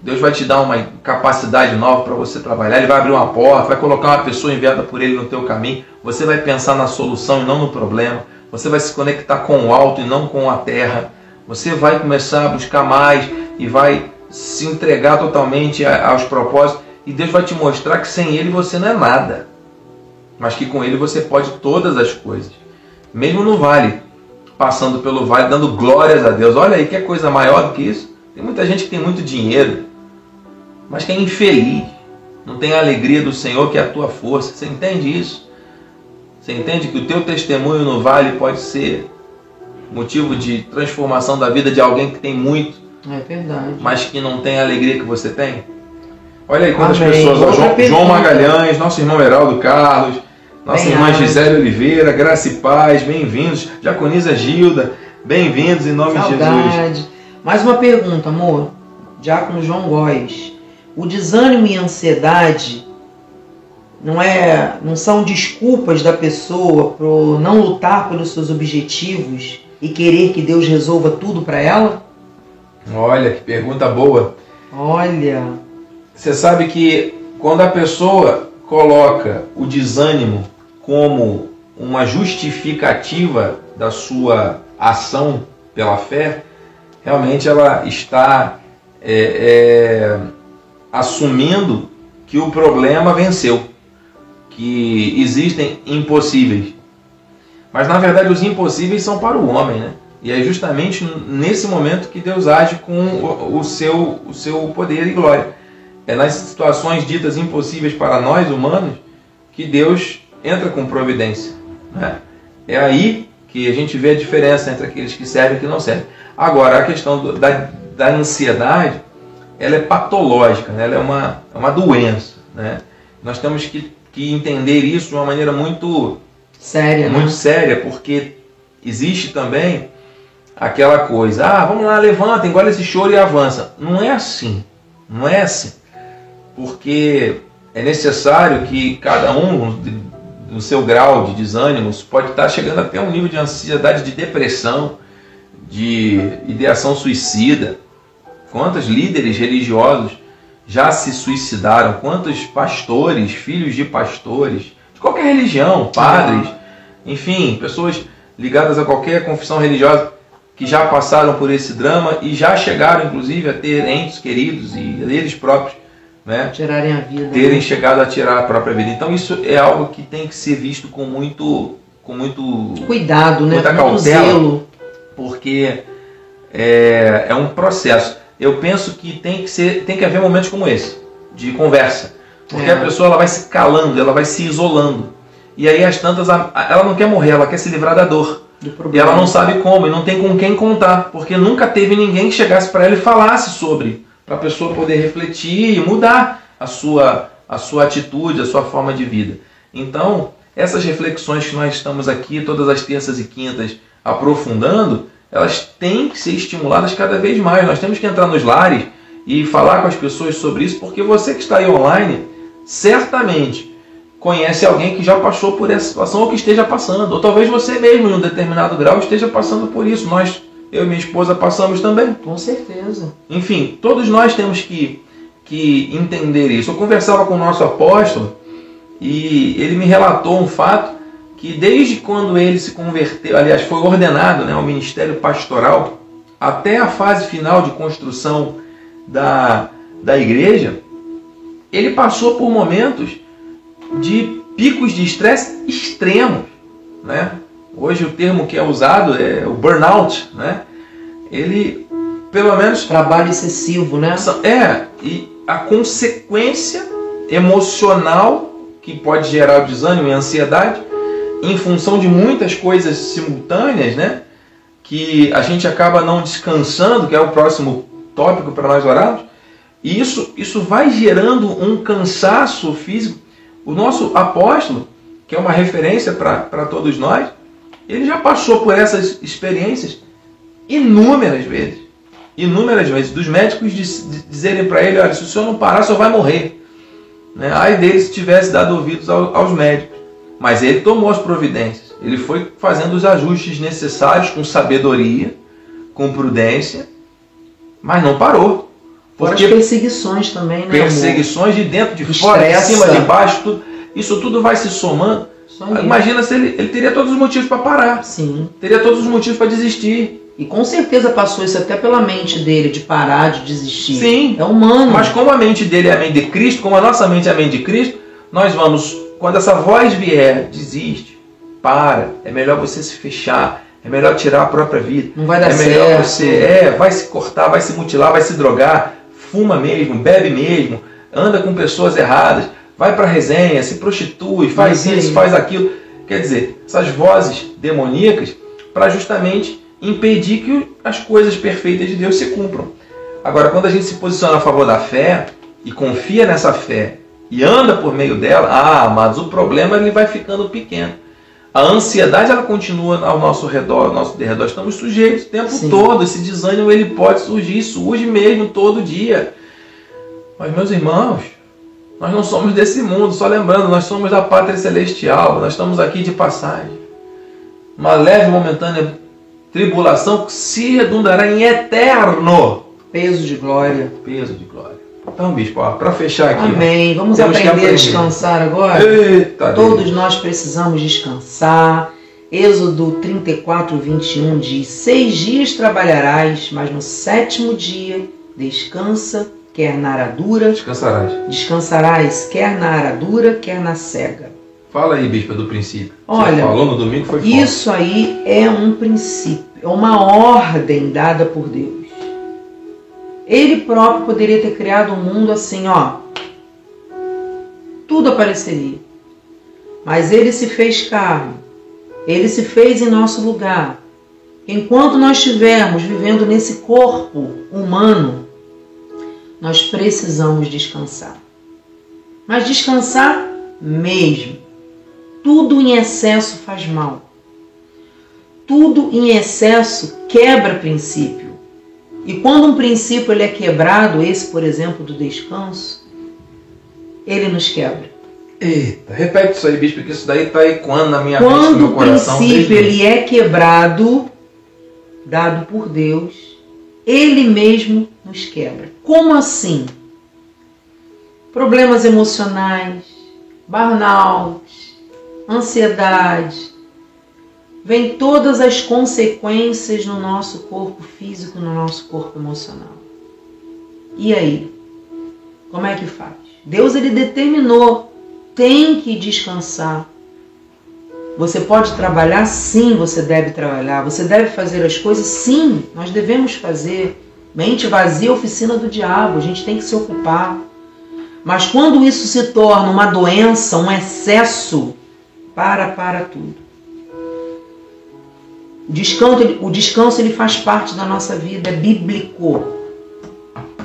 Deus vai te dar uma capacidade nova para você trabalhar, Ele vai abrir uma porta, vai colocar uma pessoa enviada por Ele no teu caminho, você vai pensar na solução e não no problema, você vai se conectar com o alto e não com a terra, você vai começar a buscar mais e vai se entregar totalmente aos propósitos, e Deus vai te mostrar que sem Ele você não é nada, mas que com Ele você pode todas as coisas, mesmo no vale, passando pelo vale, dando glórias a Deus. Olha aí, que coisa maior do que isso? Tem muita gente que tem muito dinheiro, mas que é infeliz, não tem a alegria do Senhor, que é a tua força. Você entende isso? Você entende que o teu testemunho no vale pode ser motivo de transformação da vida de alguém que tem muito, é verdade, mas que não tem a alegria que você tem? Olha aí quantas Amém. pessoas, ó, João, João Magalhães, nosso irmão Heraldo Carlos, nossa Bem irmã Gisele Oliveira, Graça e Paz, bem-vindos. Diaconisa Gilda, bem-vindos em nome Saudade. de Jesus. Mais uma pergunta, amor. Diácono João Góes. O desânimo e a ansiedade não, é, não são desculpas da pessoa por não lutar pelos seus objetivos e querer que Deus resolva tudo para ela? Olha, que pergunta boa. Olha. Você sabe que quando a pessoa coloca o desânimo como uma justificativa da sua ação pela fé, realmente ela está é, é, assumindo que o problema venceu, que existem impossíveis. Mas, na verdade, os impossíveis são para o homem, né? E é justamente nesse momento que Deus age com o, o, seu, o seu poder e glória. É nas situações ditas impossíveis para nós, humanos, que Deus entra com providência, né? É aí que a gente vê a diferença entre aqueles que servem e que não servem. Agora, a questão do, da, da ansiedade, ela é patológica, né? Ela é uma, é uma doença, né? Nós temos que, que entender isso de uma maneira muito séria, muito né? séria, porque existe também aquela coisa, ah, vamos lá, levanta, engole esse choro e avança. Não é assim, não é assim, porque é necessário que cada um, no seu grau de desânimo, pode estar chegando até um nível de ansiedade, de depressão, de ideação suicida. Quantos líderes religiosos já se suicidaram? Quantos pastores, filhos de pastores, de qualquer religião, padres, enfim, pessoas ligadas a qualquer confissão religiosa que já passaram por esse drama e já chegaram, inclusive, a ter entes queridos e eles próprios, né, tirarem a vida, terem né? chegado a tirar a própria vida. Então isso é algo que tem que ser visto com muito, com muito cuidado, né? muita cautela, muito zelo. Porque é, é um processo. Eu penso que tem que, ser, tem que haver momentos como esse, de conversa. Porque é. a pessoa ela vai se calando, ela vai se isolando. E aí as tantas, ela não quer morrer, ela quer se livrar da dor. E ela não sabe como, e não tem com quem contar. Porque nunca teve ninguém que chegasse para ela e falasse sobre. Para a pessoa poder refletir e mudar a sua, a sua atitude, a sua forma de vida. Então, essas reflexões que nós estamos aqui, todas as terças e quintas, aprofundando, elas têm que ser estimuladas cada vez mais. Nós temos que entrar nos lares e falar com as pessoas sobre isso, porque você que está aí online, certamente conhece alguém que já passou por essa situação ou que esteja passando, ou talvez você mesmo, em um determinado grau, esteja passando por isso. Nós, eu e minha esposa, passamos também. Com certeza. Enfim, todos nós temos que, que entender isso. Eu conversava com o nosso apóstolo e ele me relatou um fato que desde quando ele se converteu, aliás, foi ordenado, né, ao ministério pastoral, até a fase final de construção da, da igreja, ele passou por momentos de picos de estresse extremos, né? Hoje o termo que é usado é o burnout, né? Ele, pelo menos... Trabalho excessivo, né? É, e a consequência emocional que pode gerar o desânimo e a ansiedade em função de muitas coisas simultâneas, né? Que a gente acaba não descansando, que é o próximo tópico para nós orarmos. E isso, isso vai gerando um cansaço físico. O nosso apóstolo, que é uma referência para todos nós, ele já passou por essas experiências inúmeras vezes. inúmeras vezes, dos médicos dizerem para ele, olha, se o senhor não parar, o senhor vai morrer. Né? Ai dele se tivesse dado ouvidos aos médicos. Mas ele tomou as providências. Ele foi fazendo os ajustes necessários com sabedoria, com prudência, mas não parou. Porque as perseguições também, né? Perseguições de dentro, de fora, de cima, de baixo, isso tudo vai se somando. Imagina se ele, ele teria todos os motivos para parar. Sim. Teria todos os motivos para desistir. E com certeza passou isso até pela mente dele, de parar, de desistir. Sim. É humano. Mas como a mente dele é a mente de Cristo, como a nossa mente é a mente de Cristo, nós vamos, quando essa voz vier, desiste, para, é melhor você se fechar, é melhor tirar a própria vida. Não vai dar certo. É melhor você, é, vai se cortar, vai se mutilar, vai se drogar, fuma mesmo, bebe mesmo, anda com pessoas erradas, vai para resenha, se prostitui, faz isso, faz aquilo. Quer dizer, essas vozes demoníacas para justamente impedir que as coisas perfeitas de Deus se cumpram. Agora, quando a gente se posiciona a favor da fé e confia nessa fé e anda por meio dela, ah, mas o problema ele vai ficando pequeno. A ansiedade ela continua ao nosso redor, ao nosso derredor. Estamos sujeitos o tempo Sim. todo. Esse desânimo ele pode surgir, surge mesmo todo dia. Mas, meus irmãos, nós não somos desse mundo. Só lembrando, nós somos da pátria celestial. Nós estamos aqui de passagem. Uma leve momentânea tribulação que se redundará em eterno peso de glória. Peso de glória. Então, bispo, para fechar aqui... Amém. Vamos aprender, aprender a descansar agora? Eita, todos Deus. Nós precisamos descansar. Êxodo trinta e quatro, vinte e um diz, seis dias trabalharás, mas no sétimo dia descansa, quer na aradura... Descansarás. Descansarás, quer na aradura, quer na cega. Fala aí, bispo, do princípio. Olha, você falou no domingo, foi forte. Isso aí é um princípio, é uma ordem dada por Deus. Ele próprio poderia ter criado um mundo assim, ó, tudo apareceria. Mas ele se fez carne, ele se fez em nosso lugar. Enquanto nós estivermos vivendo nesse corpo humano, nós precisamos descansar. Mas descansar mesmo. Tudo em excesso faz mal. Tudo em excesso quebra princípio. E quando um princípio ele é quebrado, esse, por exemplo, do descanso, ele nos quebra. Eita, repete isso aí, bispo, porque isso daí está ecoando na minha mente, no meu coração. Quando o princípio ele é quebrado, dado por Deus, ele mesmo nos quebra. Como assim? Problemas emocionais, burnout, ansiedade... Vem todas as consequências no nosso corpo físico, no nosso corpo emocional. E aí? Como é que faz? Deus ele determinou, tem que descansar. Você pode trabalhar? Sim, você deve trabalhar. Você deve fazer as coisas? Sim, nós devemos fazer. Mente vazia, oficina do diabo, a gente tem que se ocupar. Mas quando isso se torna uma doença, um excesso, para, para tudo. Descanso, o descanso ele faz parte da nossa vida, é bíblico.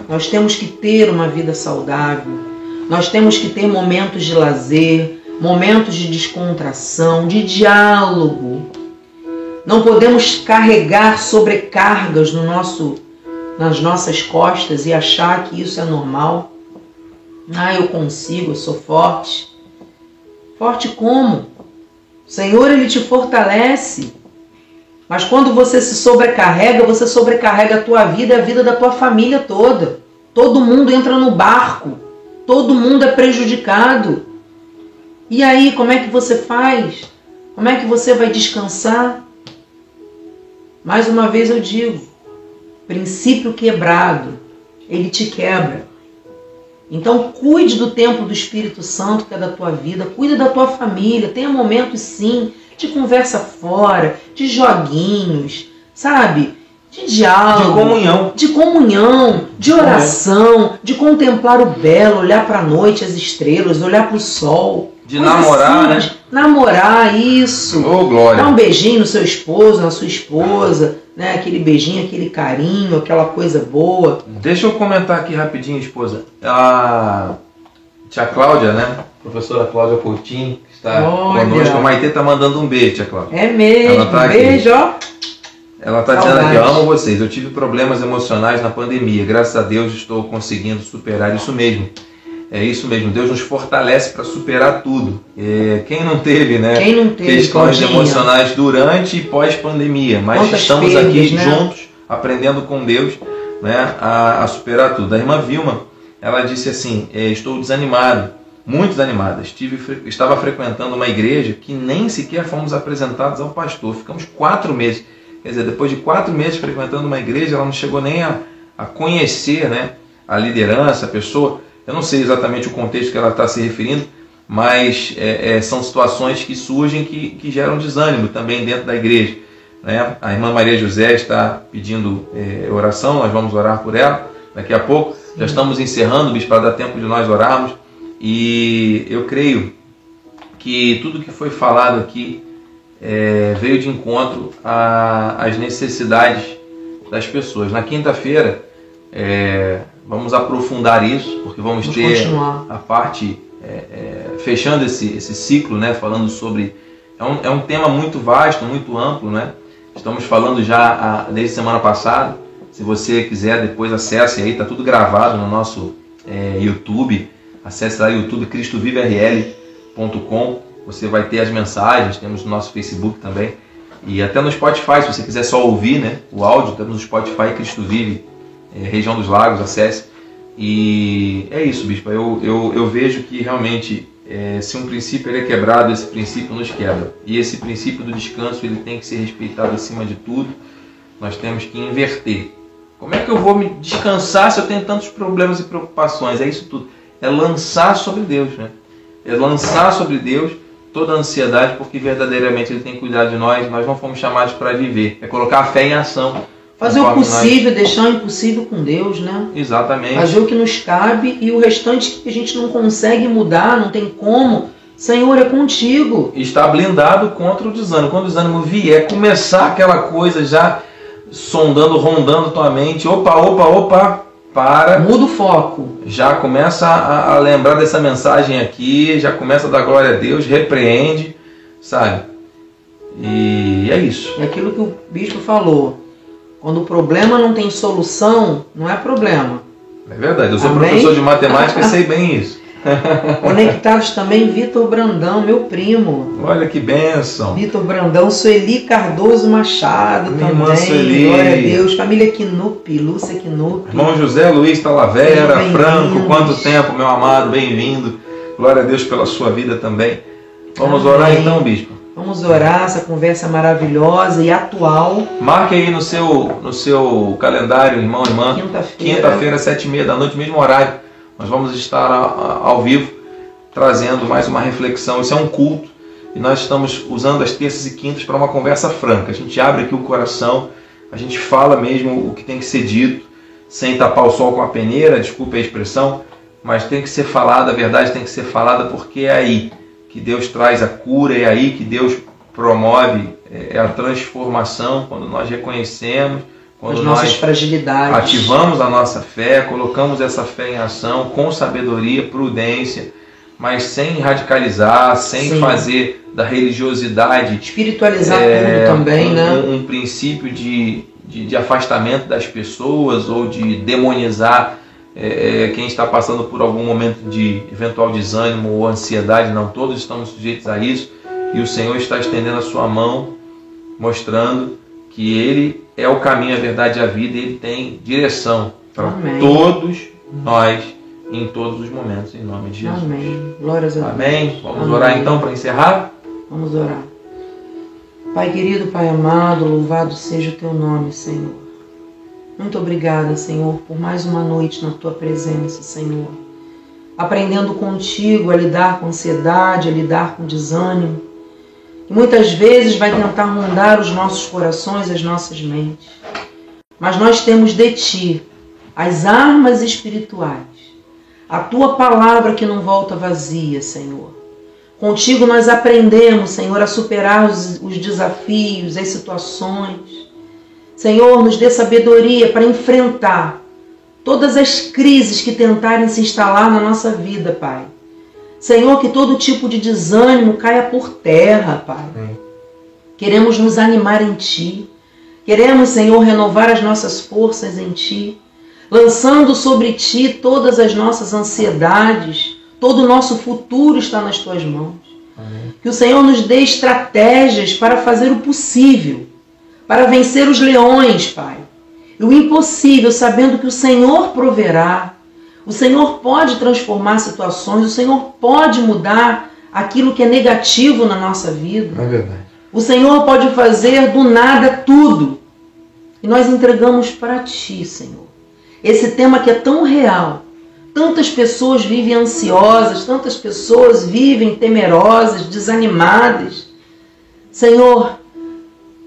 Nós temos que ter uma vida saudável, nós temos que ter momentos de lazer, momentos de descontração, de diálogo. Não podemos carregar sobrecargas no nosso, nas nossas costas e achar que isso é normal. Ah, eu consigo, eu sou forte. Forte como? O Senhor ele te fortalece. Mas quando você se sobrecarrega, você sobrecarrega a tua vida e a vida da tua família toda. Todo mundo entra no barco. Todo mundo é prejudicado. E aí, como é que você faz? Como é que você vai descansar? Mais uma vez eu digo, princípio quebrado, ele te quebra. Então cuide do tempo do Espírito Santo que é da tua vida, cuide da tua família, tenha momentos sim, de conversa fora, de joguinhos, sabe? De diálogo, de comunhão, de, comunhão, de oração, de contemplar o belo, olhar para a noite, as estrelas, olhar para o sol. De namorar, assim, né? Namorar, isso. Oh, glória. Dar um beijinho no seu esposo, na sua esposa, né? Aquele beijinho, aquele carinho, aquela coisa boa. Deixa eu comentar aqui rapidinho, esposa. A tia Cláudia, né? Professora Cláudia Coutinho, que está conosco. A Maitê está mandando um beijo, tia Cláudia. É mesmo, tá um beijo, ó. Ela está dizendo aqui, eu amo vocês, eu tive problemas emocionais na pandemia, graças a Deus estou conseguindo superar isso mesmo. É isso mesmo, Deus nos fortalece para superar tudo. É, quem não teve, né? Quem não teve questões pandemia. emocionais durante e pós-pandemia, mas Quantas estamos perdas, aqui né? juntos, aprendendo com Deus, né, a, a superar tudo. A irmã Vilma, ela disse assim, estou desanimado, muito desanimada. Estive, estava frequentando uma igreja que nem sequer fomos apresentados ao pastor. Ficamos quatro meses. Quer dizer, depois de quatro meses frequentando uma igreja, ela não chegou nem a, a conhecer, né, a liderança, a pessoa. Eu não sei exatamente o contexto que ela está se referindo, mas é, é, são situações que surgem que, que geram desânimo também dentro da igreja, né? A irmã Maria José está pedindo é, oração, nós vamos orar por ela daqui a pouco. Sim. Já estamos encerrando, bispo, para dar tempo de nós orarmos. E eu creio que tudo que foi falado aqui é, veio de encontro às necessidades das pessoas. Na quinta-feira... É, vamos aprofundar isso, porque vamos, vamos ter continuar. a parte é, é, fechando esse, esse ciclo, né, falando sobre... É um, é um tema muito vasto, muito amplo, né? Estamos falando já a, desde semana passada. Se você quiser, depois acesse aí, está tudo gravado no nosso é, YouTube. Acesse lá o YouTube, cristo vive r l ponto com. Você vai ter as mensagens, temos no nosso Facebook também. E até no Spotify, se você quiser só ouvir, né, o áudio, temos no Spotify, Cristo Vive, É, região dos Lagos, acesse. E é isso, bispo. Eu, eu, eu vejo que realmente é, se um princípio ele é quebrado, esse princípio nos quebra. E esse princípio do descanso ele tem que ser respeitado acima de tudo. Nós temos que inverter. Como é que eu vou me descansar se eu tenho tantos problemas e preocupações? É isso tudo. É lançar sobre Deus, né? É lançar sobre Deus toda a ansiedade, porque verdadeiramente Ele tem cuidado de nós. Nós não fomos chamados para viver. É colocar a fé em ação. Fazer o possível, nós... deixar o impossível com Deus, né? Exatamente. Fazer o que nos cabe e o restante que a gente não consegue mudar, não tem como. Senhor, é contigo. Está blindado contra o desânimo. Quando o desânimo vier, começar aquela coisa já sondando, rondando tua mente. Opa, opa, opa, para. Muda o foco. Já começa a, a lembrar dessa mensagem aqui, já começa a dar glória a Deus, repreende, sabe? E é isso. É aquilo que o bispo falou. Quando o problema não tem solução, não é problema. É verdade, eu sou também... professor de matemática e sei bem isso. Conectados também, Vitor Brandão, meu primo. Olha que bênção. Vitor Brandão, Sueli Cardoso Machado Minha também. Irmã Sueli. Glória a Deus. Família Quinupi, Lúcia Quinupi. Irmão José Luiz Talavera, Franco, quanto tempo, meu amado, bem-vindo. Glória a Deus pela sua vida também. Vamos Amém. orar então, bispo. Vamos orar essa conversa maravilhosa e atual. Marque aí no seu, no seu calendário, irmão, irmã. Quinta-feira. Quinta-feira, sete e meia da noite, mesmo horário. Nós vamos estar ao vivo, trazendo mais uma reflexão. Isso é um culto. E nós estamos usando as terças e quintas para uma conversa franca. A gente abre aqui o coração, a gente fala mesmo o que tem que ser dito, sem tapar o sol com a peneira, desculpe a expressão, mas tem que ser falada, a verdade tem que ser falada, porque é aí que Deus traz a cura, é aí que Deus promove é, a transformação, quando nós reconhecemos, quando As nossas nós fragilidades. ativamos a nossa fé, colocamos essa fé em ação com sabedoria, prudência, mas sem radicalizar, sem Sim. fazer da religiosidade... Espiritualizar é, tudo também, um, né? Um, um princípio de, de, de afastamento das pessoas ou de demonizar É, quem está passando por algum momento de eventual desânimo ou ansiedade. Não, todos estamos sujeitos a isso, e o Senhor está estendendo a sua mão, mostrando que Ele é o caminho, a verdade e a vida, e Ele tem direção para Amém. todos nós, em todos os momentos, em nome de Jesus. Amém. Glórias a Deus. Amém. Vamos Amém. orar então para encerrar? Vamos orar. Pai querido, Pai amado, louvado seja o Teu nome, Senhor. Muito obrigada, Senhor, por mais uma noite na Tua presença, Senhor. Aprendendo contigo a lidar com ansiedade, a lidar com desânimo, que muitas vezes vai tentar rondar os nossos corações, as nossas mentes. Mas nós temos de Ti as armas espirituais, a Tua palavra que não volta vazia, Senhor. Contigo nós aprendemos, Senhor, a superar os, os desafios, as situações. Senhor, nos dê sabedoria para enfrentar todas as crises que tentarem se instalar na nossa vida, Pai. Senhor, que todo tipo de desânimo caia por terra, Pai. Amém. Queremos nos animar em Ti. Queremos, Senhor, renovar as nossas forças em Ti, lançando sobre Ti todas as nossas ansiedades. Todo o nosso futuro está nas Tuas mãos. Amém. Que o Senhor nos dê estratégias para fazer o possível, para vencer os leões, Pai. E o impossível, sabendo que o Senhor proverá. O Senhor pode transformar situações, o Senhor pode mudar aquilo que é negativo na nossa vida. É verdade. O Senhor pode fazer do nada tudo. E nós entregamos para Ti, Senhor, esse tema que é tão real. Tantas pessoas vivem ansiosas, tantas pessoas vivem temerosas, desanimadas. Senhor,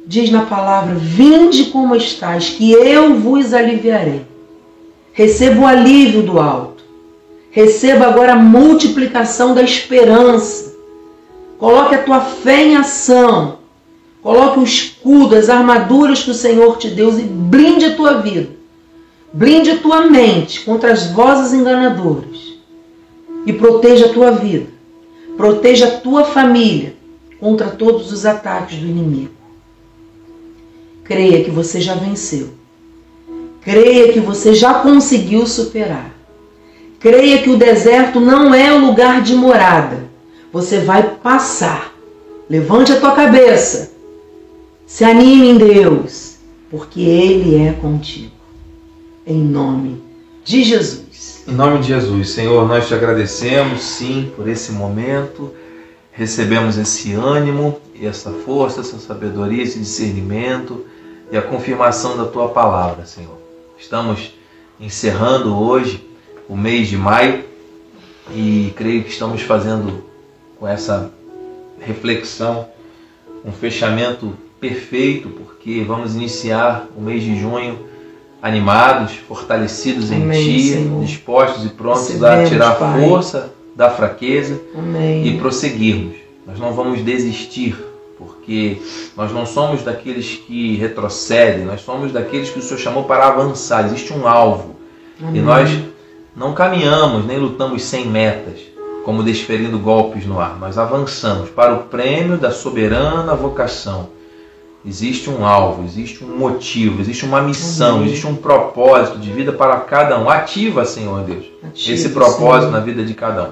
diz na palavra, vinde como estáis, que eu vos aliviarei. Receba o alívio do alto. Receba agora a multiplicação da esperança. Coloque a tua fé em ação. Coloque o escudo, as armaduras que o Senhor te deu e blinde a tua vida. Blinde a tua mente contra as vozes enganadoras e proteja a tua vida, proteja a tua família contra todos os ataques do inimigo. Creia que você já venceu, creia que você já conseguiu superar, creia que o deserto não é o lugar de morada, você vai passar. Levante a tua cabeça, se anime em Deus, porque Ele é contigo. Em nome de Jesus. Em nome de Jesus, Senhor, nós te agradecemos, sim, por esse momento. Recebemos esse ânimo e essa força, essa sabedoria, esse discernimento e a confirmação da Tua palavra, Senhor. Estamos encerrando hoje o mês de maio e creio que estamos fazendo com essa reflexão um fechamento perfeito, porque vamos iniciar o mês de junho animados, fortalecidos em Amém, Ti, Senhor. Dispostos e prontos Recebemos, a tirar Pai. Força da fraqueza Amém. E prosseguirmos. Nós não vamos desistir, porque nós não somos daqueles que retrocedem, nós somos daqueles que o Senhor chamou para avançar. Existe um alvo Amém. E nós não caminhamos nem lutamos sem metas, como desferindo golpes no ar. Nós avançamos para o prêmio da soberana vocação. Existe um alvo, existe um motivo, existe uma missão, Amém. Existe um propósito de vida para cada um. Ativa, Senhor Deus, Ativa, esse propósito Senhor. Na vida de cada um.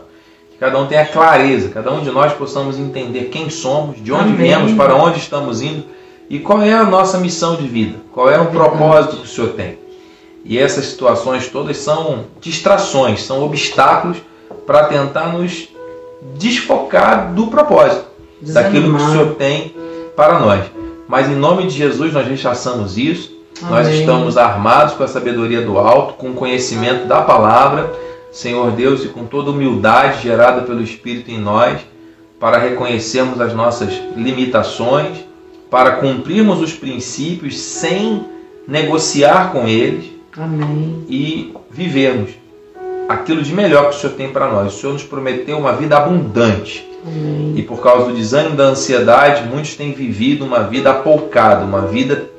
Que cada um tenha clareza, cada um de nós possamos entender quem somos, de onde Amém. Viemos, para onde estamos indo e qual é a nossa missão de vida, qual é o propósito que o Senhor tem. E essas situações todas são distrações, são obstáculos para tentar nos desfocar do propósito, Desanimar. Daquilo que o Senhor tem para nós. Mas em nome de Jesus nós rechaçamos isso. Amém. Nós estamos armados com a sabedoria do alto, com o conhecimento da palavra, Senhor Deus, e com toda humildade gerada pelo Espírito em nós, para reconhecermos as nossas limitações, para cumprirmos os princípios sem negociar com eles Amém. E vivermos aquilo de melhor que o Senhor tem para nós. O Senhor nos prometeu uma vida abundante. Amém. E por causa do desânimo, da ansiedade, muitos têm vivido uma vida apoucada, uma vida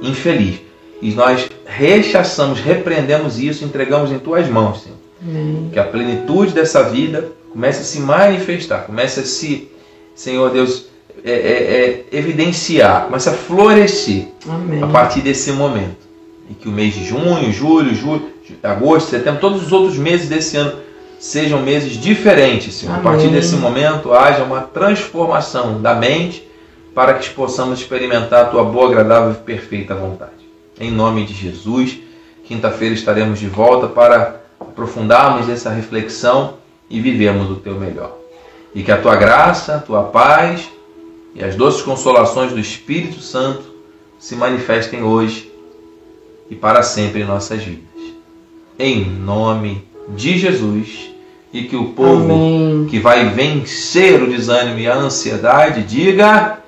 infeliz. E nós rechaçamos, repreendemos isso, entregamos em Tuas mãos, Senhor. Amém. Que a plenitude dessa vida comece a se manifestar, comece a se, Senhor Deus, é, é, é, evidenciar, comece a florescer Amém. A partir desse momento. E que o mês de junho, julho, julho, agosto, setembro, todos os outros meses desse ano, sejam meses diferentes, Senhor. Amém. A partir desse momento, haja uma transformação da mente para que possamos experimentar a Tua boa, agradável e perfeita vontade. Em nome de Jesus, quinta-feira estaremos de volta para aprofundarmos essa reflexão e vivermos o Teu melhor. E que a Tua graça, a Tua paz e as doces consolações do Espírito Santo se manifestem hoje e para sempre em nossas vidas. Em nome de Jesus. E que o povo Amém. Que vai vencer o desânimo e a ansiedade diga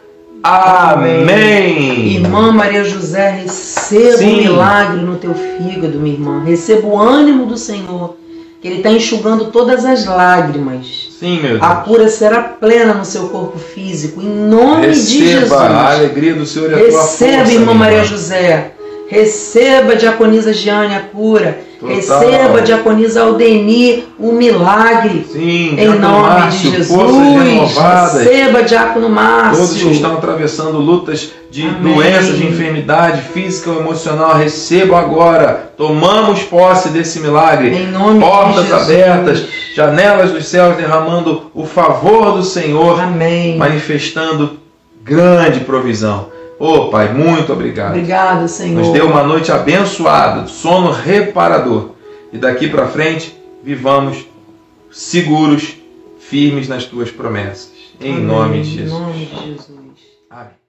Amém. Amém. Irmã Maria José, receba Sim. um milagre no teu fígado, minha irmã. Receba o ânimo do Senhor, que Ele está enxugando todas as lágrimas. Sim, meu Deus. A cura será plena no seu corpo físico, em nome receba de Jesus. Receba a alegria do Senhor e a tua força. Receba, irmã Maria José. Receba a Diaconisa Giane a cura. Total. Receba a Diaconisa Aldenir o milagre. Sim, em nome Márcio, de Jesus. Receba a Diácono Márcio. Todos que estão atravessando lutas de Amém. Doenças, de enfermidade física ou emocional, receba agora. Tomamos posse desse milagre. Em nome Portas de Jesus. Abertas, janelas dos céus derramando o favor do Senhor. Amém. Manifestando grande provisão. Ô oh, Pai, muito obrigado. Obrigado, Senhor. Nos deu uma noite abençoada, sono reparador. E daqui para frente, vivamos seguros, firmes nas Tuas promessas. Em Amém. Nome de Jesus. Em nome de Jesus. Amém.